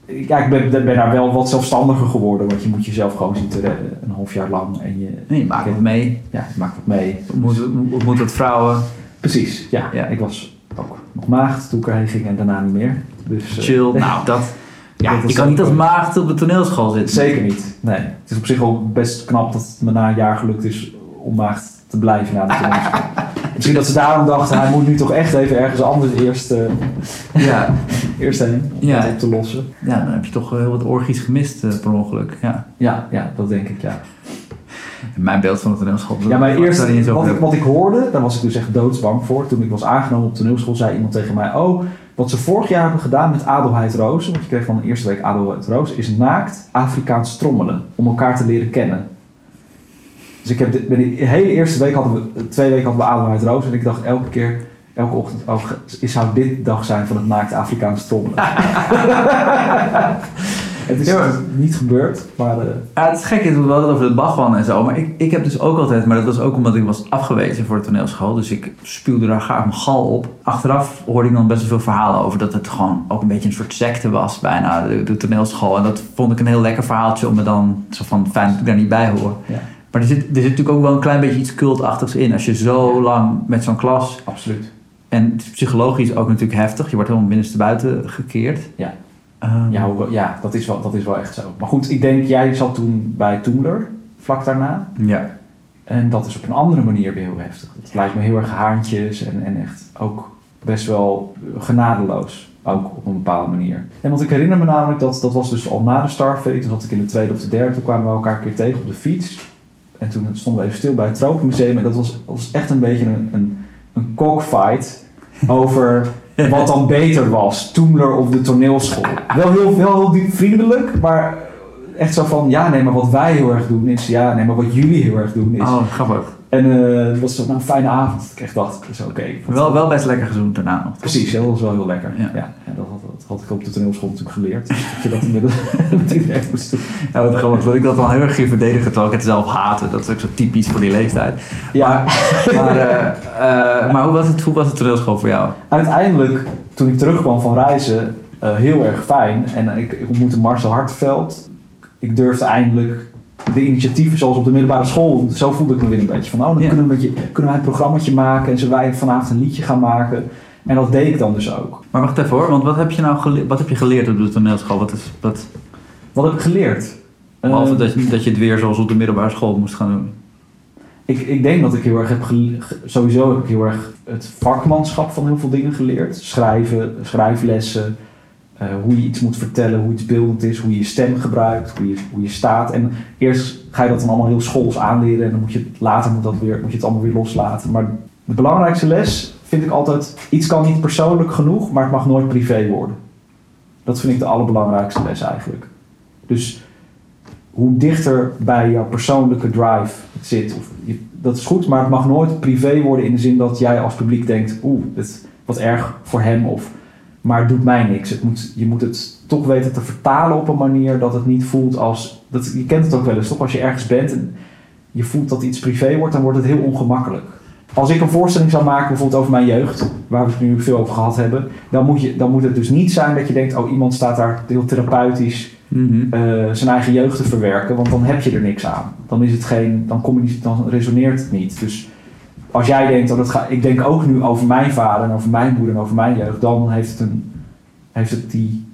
ik ben daar wel wat zelfstandiger geworden. Want je moet jezelf gewoon zien te redden. Een half jaar lang. En je maakt wat mee. Ja, je maakt wat mee. Moet dat vrouwen... Precies, ja. Ik was ook nog maagd toen ik erheen ging en daarna niet meer. Dus, chill. Nou, dat... Ja, je kan niet als maagd op de toneelschool zitten. Zeker niet. Nee. Het is op zich wel best knap dat het me na een jaar gelukt is om maagd te blijven na de toneelschool. Misschien dat ze daarom dachten, hij moet nu toch echt even ergens anders eerst heen om dat op te lossen. Ja, dan heb je toch heel wat orgies gemist per ongeluk. Ja, dat denk ik, ja. Mijn beeld van de toneelschool... Ja, maar eerst wat ik hoorde, daar was ik dus echt doodsbang voor. Toen ik was aangenomen op toneelschool, zei iemand tegen mij... Oh, wat ze vorig jaar hebben gedaan met Adelheid Roos, want je kreeg van de eerste week Adelheid Roos... is naakt Afrikaans trommelen om elkaar te leren kennen. Dus ik heb de hele eerste week, 2 weken hadden we Adelheid Roos. En ik dacht elke ochtend, zou dit dag zijn van het naakt Afrikaanse trommelen. Het is niet gebeurd, maar... Ja, het is gek, het wel over de Bhagwan en zo. Maar ik heb dus ook altijd, maar dat was ook omdat ik was afgewezen voor de toneelschool. Dus ik spuwde daar graag mijn gal op. Achteraf hoorde ik dan best wel veel verhalen over dat het gewoon ook een beetje een soort secte was bijna, de toneelschool. En dat vond ik een heel lekker verhaaltje om me dan zo van, fijn dat ik daar niet bij hoor. Ja. Maar er zit natuurlijk ook wel een klein beetje iets cultachtigs in. Als je zo lang met zo'n klas... Absoluut. En het is psychologisch ook natuurlijk heftig. Je wordt helemaal binnenstebuiten gekeerd. Ja, dat is wel echt zo. Maar goed, ik denk, jij zat toen bij Toemler, vlak daarna. Ja. En dat is op een andere manier weer heel heftig. Het lijkt me heel erg haantjes en echt ook best wel genadeloos. Ook op een bepaalde manier. En want ik herinner me namelijk, dat was dus al na de Starfeet. Toen zat ik in de tweede of de derde. Toen kwamen we elkaar een keer tegen op de fiets... En toen stonden we even stil bij het Tropenmuseum. En dat was echt een beetje een cockfight over wat dan beter was. Toemler of de toneelschool. Wel heel vriendelijk, maar echt zo van... Ja, nee, maar wat wij heel erg doen is... Ja, nee, maar wat jullie heel erg doen is... Oh, grappig. En het was een fijne avond. Ik echt dacht, is oké. Wel best lekker gezoend daarna nog. Precies, dat was wel heel lekker. Ja. Ja, dat had ik op de toneelschool natuurlijk geleerd. Dat je dat inmiddels echt moest doen. Ja, wat grappig. Dat ik dat wel heel erg ging verdedigen, terwijl ik het zelf haatte. Dat is ook zo typisch voor die leeftijd. Ja. Maar hoe was het toneelschool voor jou? Uiteindelijk, toen ik terugkwam van reizen, heel erg fijn. En ik ontmoette Marcel Harteveld. Ik durfde eindelijk... De initiatieven zoals op de middelbare school, zo voelde ik me weer een beetje van, oh, dan kunnen wij een programmaatje maken en zullen wij vanavond een liedje gaan maken. En dat deed ik dan dus ook. Maar wacht even hoor, want wat heb je nou geleerd op de toneelschool? Wat heb ik geleerd? Behalve dat je het weer zoals op de middelbare school moest gaan doen. Ik denk dat ik heel erg sowieso heb ik heel erg het vakmanschap van heel veel dingen geleerd. Schrijven, schrijflessen, Hoe je iets moet vertellen, hoe iets beeldend is, hoe je stem gebruikt, hoe je staat. En eerst ga je dat dan allemaal heel schools aanleren en dan moet je het allemaal weer loslaten. Maar de belangrijkste les vind ik altijd, iets kan niet persoonlijk genoeg, maar het mag nooit privé worden. Dat vind ik de allerbelangrijkste les eigenlijk. Dus hoe dichter bij jouw persoonlijke drive het zit, dat is goed, maar het mag nooit privé worden in de zin dat jij als publiek denkt, dit is wat erg voor hem of... Maar het doet mij niks. Je moet het toch weten te vertalen op een manier dat het niet voelt als... je kent het ook wel eens, toch? Als je ergens bent en je voelt dat iets privé wordt, dan wordt het heel ongemakkelijk. Als ik een voorstelling zou maken, bijvoorbeeld over mijn jeugd, waar we het nu veel over gehad hebben, dan moet het dus niet zijn dat je denkt, iemand staat daar heel therapeutisch zijn eigen jeugd te verwerken, want dan heb je er niks aan. Dan resoneert het niet. Dus... Als jij denkt, ik denk ook nu over mijn vader en over mijn moeder en over mijn jeugd, dan heeft het die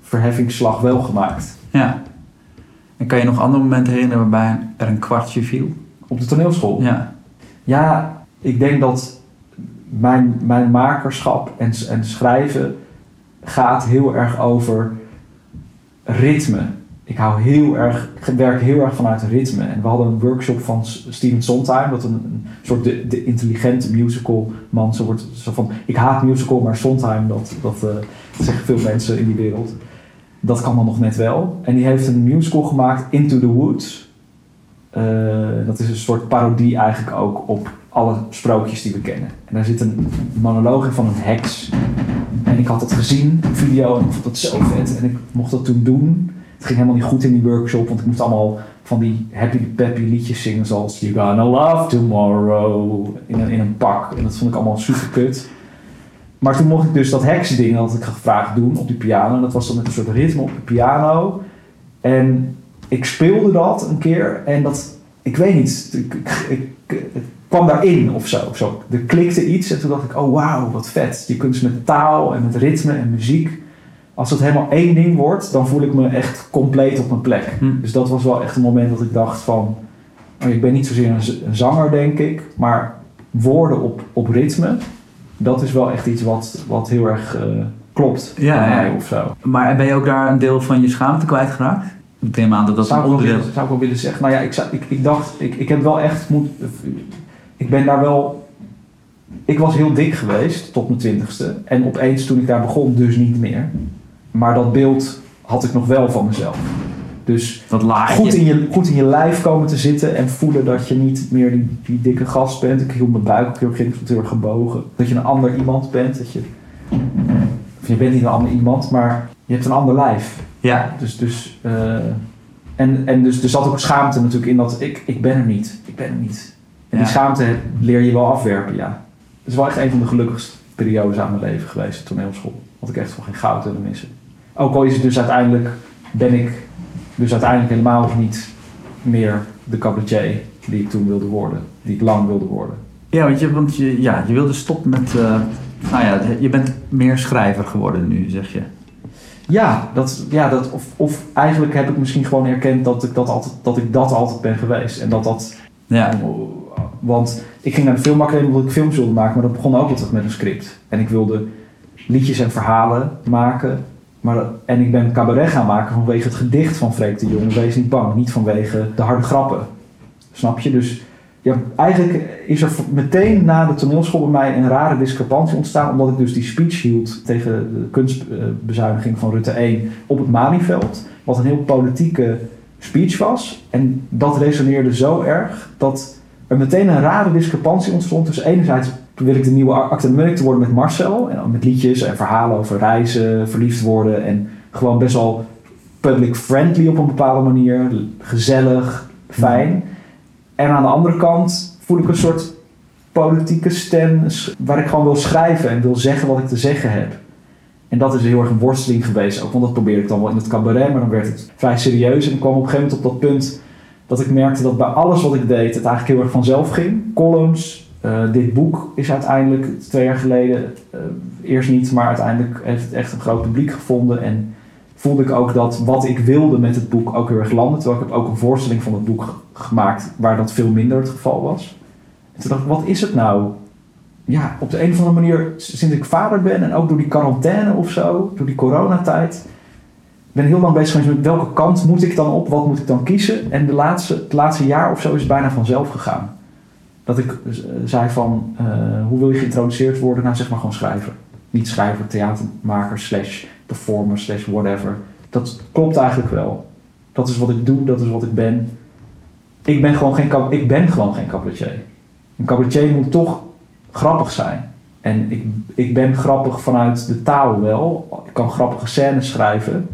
verheffingsslag wel gemaakt. Ja. En kan je nog andere momenten herinneren waarbij er een kwartje viel? Op de toneelschool? Ja, ik denk dat mijn makerschap en schrijven gaat heel erg over ritme. Ik werk heel erg vanuit ritme. En we hadden een workshop van Steven Sondheim, dat een soort de intelligente musicalman. Ik haat musical, maar Sondheim, dat zeggen veel mensen in die wereld. Dat kan dan nog net wel. En die heeft een musical gemaakt, Into the Woods. Dat is een soort parodie eigenlijk ook op alle sprookjes die we kennen. En daar zit een monoloog in van een heks. En ik had dat gezien, een video, en ik vond dat zo vet. En ik mocht dat toen doen. Het ging helemaal niet goed in die workshop, want ik moest allemaal van die happy peppy liedjes zingen zoals You're Gonna Love Tomorrow in een pak. En dat vond ik allemaal super kut. Maar toen mocht ik dus dat heksending dat ik gevraagd doen op die piano. En dat was dan met een soort ritme op de piano. En ik speelde dat een keer en ik weet niet, ik kwam daarin of zo. Er klikte iets en toen dacht ik, wauw, wat vet. Je kunt dus met taal en met ritme en muziek. Als het helemaal één ding wordt, dan voel ik me echt compleet op mijn plek. Dus dat was wel echt een moment dat ik dacht van... Ik ben niet zozeer een zanger, denk ik. Maar woorden op ritme, dat is wel echt iets wat heel erg klopt bij mij of zo. Maar ben je ook daar een deel van je schaamte kwijtgeraakt? Ik neem aan dat een onderdeel... Zou ik wel willen zeggen. Nou ja, ik dacht... Ik heb wel echt... Ik ben daar wel... Ik was heel dik geweest tot mijn 20e. En opeens toen ik daar begon, dus niet meer. Maar dat beeld had ik nog wel van mezelf. Dus dat laagje. Goed in je lijf komen te zitten en voelen dat je niet meer die dikke gast bent. Ik hield mijn buik ook heel erg gebogen. Dat je een ander iemand bent. Je bent niet een ander iemand, maar je hebt een ander lijf. Ja. Dus er zat ook schaamte natuurlijk in dat ik ben er niet. Ik ben er niet. En die schaamte leer je wel afwerpen, ja. Het is wel echt een van de gelukkigste periodes aan mijn leven geweest, de toneelschool. Had ik echt voor geen goud willen missen. Ook al is het dus uiteindelijk helemaal niet meer de cabaretier die ik toen wilde worden. Die ik lang wilde worden. Ja, want je wilde stoppen met... je bent meer schrijver geworden nu, zeg je. Ja, of eigenlijk heb ik misschien gewoon erkend dat ik dat altijd ben geweest. En dat... Ja. Want ik ging naar de Filmacademie omdat ik films wilde maken, maar dat begon ook altijd met een script. En ik wilde liedjes en verhalen maken. En ik ben cabaret gaan maken vanwege het gedicht van Freek de Jonge. Wees niet bang, niet vanwege de harde grappen. Snap je? Dus ja, eigenlijk is er meteen na de toneelschool bij mij een rare discrepantie ontstaan. Omdat ik dus die speech hield tegen de kunstbezuiniging van Rutte 1 op het Malieveld. Wat een heel politieke speech was. En dat resoneerde zo erg dat... er meteen een rare discrepantie ontstond. Dus enerzijds wil ik de nieuwe acte en munnik te worden met Marcel. En met liedjes en verhalen over reizen, verliefd worden. En gewoon best wel public friendly op een bepaalde manier. Gezellig, fijn. En aan de andere kant voel ik een soort politieke stem. Waar ik gewoon wil schrijven en wil zeggen wat ik te zeggen heb. En dat is heel erg een worsteling geweest. Ook want dat probeerde ik dan wel in het cabaret. Maar dan werd het vrij serieus. En ik kwam op een gegeven moment op dat punt... dat ik merkte dat bij alles wat ik deed het eigenlijk heel erg vanzelf ging. Columns, dit boek is uiteindelijk 2 jaar geleden, eerst niet, maar uiteindelijk heeft het echt een groot publiek gevonden. En voelde ik ook dat wat ik wilde met het boek ook heel erg landde. Terwijl ik heb ook een voorstelling van het boek gemaakt waar dat veel minder het geval was. En toen dacht ik, wat is het nou ja, op de een of andere manier, sinds ik vader ben en ook door die quarantaine of zo, door die coronatijd, ben heel lang bezig geweest met welke kant moet ik dan op, wat moet ik dan kiezen. En het laatste jaar of zo is het bijna vanzelf gegaan. Dat ik zei van, hoe wil je geïntroduceerd worden? Nou, zeg maar gewoon schrijver. Niet schrijver, theatermaker, /performer, /whatever. Dat klopt eigenlijk wel. Dat is wat ik doe, dat is wat ik ben. Ik ben gewoon geen cabaretier. Een cabaretier moet toch grappig zijn. En ik ben grappig vanuit de taal wel. Ik kan grappige scènes schrijven.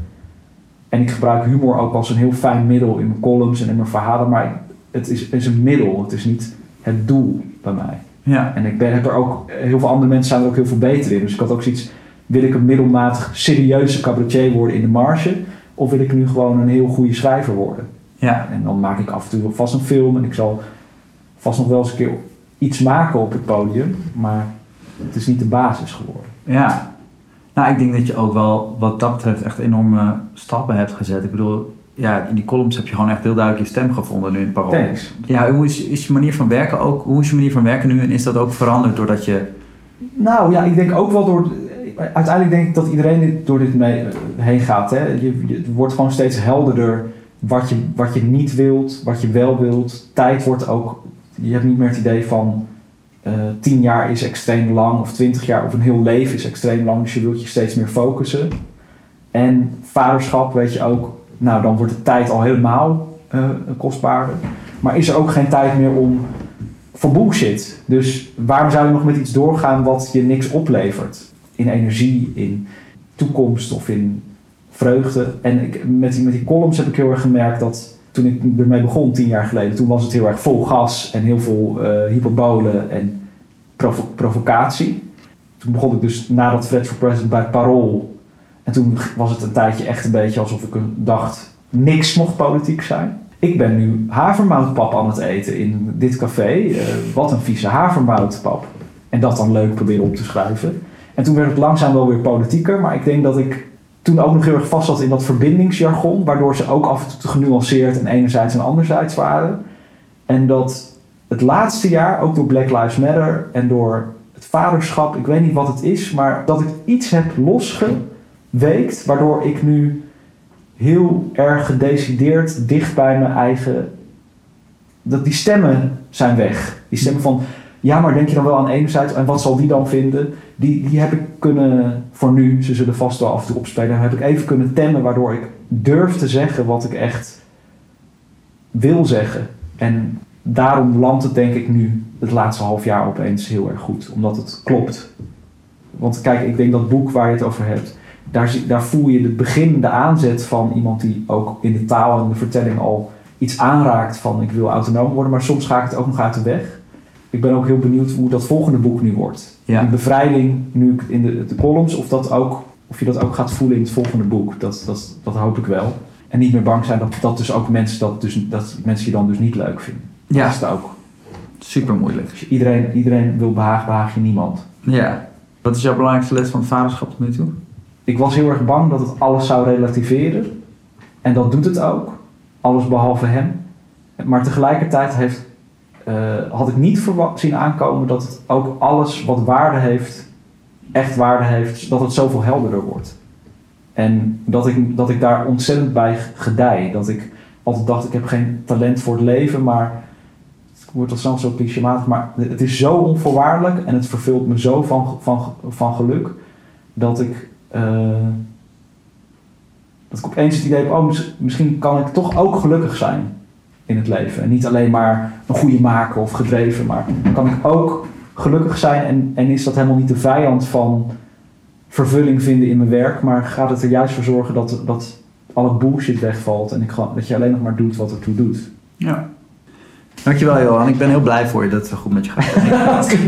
En ik gebruik humor ook als een heel fijn middel in mijn columns en in mijn verhalen. Maar het is een middel, het is niet het doel bij mij. Ja. En heb er ook, heel veel andere mensen zijn er ook heel veel beter in. Dus ik had ook zoiets, wil ik een middelmatig serieuze cabaretier worden in de marge? Of wil ik nu gewoon een heel goede schrijver worden? Ja. En dan maak ik af en toe vast een film. En ik zal vast nog wel eens een keer iets maken op het podium. Maar het is niet de basis geworden. Ja. Nou, ik denk dat je ook wel wat dat betreft echt enorme stappen hebt gezet. Ik bedoel, ja, in die columns heb je gewoon echt heel duidelijk je stem gevonden nu in het Parool. Thanks. Ja, hoe is je manier van werken nu en is dat ook veranderd doordat je... Nou ja, ik denk ook wel door... Uiteindelijk denk ik dat iedereen door dit mee heen gaat. Hè? Het wordt gewoon steeds helderder wat je niet wilt, wat je wel wilt. Tijd wordt ook... Je hebt niet meer het idee van... 10 jaar is extreem lang, of 20 jaar of een heel leven is extreem lang, dus je wilt je steeds meer focussen. En vaderschap, weet je ook, nou dan wordt de tijd al helemaal kostbaarder. Maar is er ook geen tijd meer voor bullshit? Dus waarom zou je nog met iets doorgaan wat je niks oplevert? In energie, in toekomst of in vreugde. En met die columns heb ik heel erg gemerkt dat... Toen ik ermee begon 10 jaar geleden, toen was het heel erg vol gas en heel veel hyperbolen en provocatie. Toen begon ik dus nadat Fred for President bij Parool. En toen was het een tijdje echt een beetje alsof ik dacht, niks mocht politiek zijn. Ik ben nu havermoutpap aan het eten in dit café. Wat een vieze havermoutpap. En dat dan leuk proberen op te schrijven. En toen werd het langzaam wel weer politieker, maar ik denk dat ik... Toen ook nog heel erg vast zat in dat verbindingsjargon, waardoor ze ook af en toe te genuanceerd en enerzijds en anderzijds waren. En dat het laatste jaar, ook door Black Lives Matter en door het vaderschap, ik weet niet wat het is, maar dat ik iets heb losgeweekt, waardoor ik nu heel erg gedecideerd dicht bij mijn eigen... Dat die stemmen zijn weg. Die stemmen van, ja, maar denk je dan wel aan enerzijds, en wat zal die dan vinden? Die heb ik kunnen, voor nu, ze zullen vast wel af en toe opspelen, heb ik even kunnen temmen, waardoor ik durf te zeggen wat ik echt wil zeggen. En daarom landt het denk ik nu het laatste half jaar opeens heel erg goed, omdat het klopt. Want kijk, ik denk dat boek waar je het over hebt, daar voel je het begin, de aanzet van iemand die ook in de taal en de vertelling al iets aanraakt van ik wil autonoom worden, maar soms ga ik het ook nog uit de weg. Ik ben ook heel benieuwd hoe dat volgende boek nu wordt. Ja. Die bevrijding nu in de columns. Of je dat ook gaat voelen in het volgende boek. Dat hoop ik wel. En niet meer bang zijn dat mensen je dan dus niet leuk vinden. Ja. Dat is het ook. Super moeilijk. Dus iedereen wil behaag je niemand. Ja. Wat is jouw belangrijkste les van het vaderschap tot nu toe? Ik was heel erg bang dat het alles zou relativeren. En dat doet het ook. Alles behalve hem. Maar tegelijkertijd had ik niet zien aankomen dat het ook alles wat waarde heeft, echt waarde heeft, dat het zoveel helderder wordt. En dat ik daar ontzettend bij gedij. Dat ik altijd dacht, ik heb geen talent voor het leven, maar het wordt al snel zo clichématig, maar het is zo onvoorwaardelijk en het vervult me zo van geluk, dat ik opeens het idee heb, oh, misschien kan ik toch ook gelukkig zijn in het leven. En niet alleen maar een goede maken of gedreven, maar kan ik ook gelukkig zijn en is dat helemaal niet de vijand van vervulling vinden in mijn werk, maar gaat het er juist voor zorgen dat alle bullshit wegvalt en dat je alleen nog maar doet wat ertoe doet. Ja. Dankjewel Johan, ik ben heel blij voor je dat het goed met je gaat. Nee.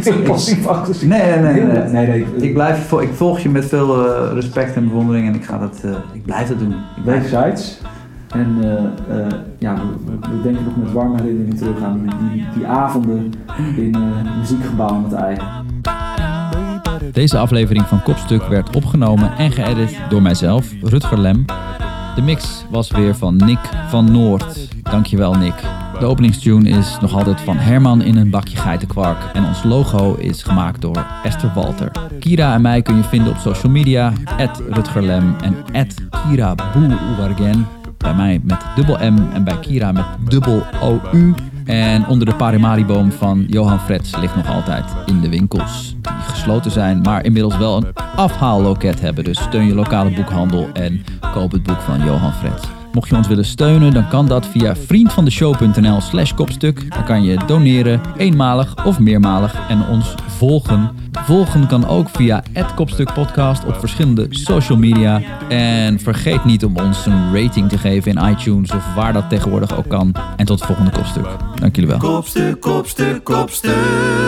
Ik volg je met veel respect en bewondering en ik blijf dat doen. Websites. En we denken nog met warme herinneringen terug aan die avonden in Muziekgebouw aan het IJ. Deze aflevering van Kopstuk werd opgenomen en geëdit door mijzelf, Rutger Lem. De mix was weer van Nick van Noord. Dankjewel Nick. De openingstune is nog altijd van Herman in een bakje geitenkwark. En ons logo is gemaakt door Esther Walter. Kira en mij kun je vinden op social media. @Rutger Lem en @Kira Boe Ouargen. Bij mij met dubbel M en bij Kira met dubbel OU. En Onder de Paramariboom van Johan Fretz ligt nog altijd in de winkels. Die gesloten zijn, maar inmiddels wel een afhaalloket hebben. Dus steun je lokale boekhandel en koop het boek van Johan Fretz. Mocht je ons willen steunen, dan kan dat via vriendvandeshow.nl/kopstuk. Daar kan je doneren, eenmalig of meermalig, en ons volgen. Volgen kan ook via @kopstukpodcast op verschillende social media. En vergeet niet om ons een rating te geven in iTunes of waar dat tegenwoordig ook kan. En tot het volgende Kopstuk. Dank jullie wel. Kopstuk, Kopstuk, Kopstuk.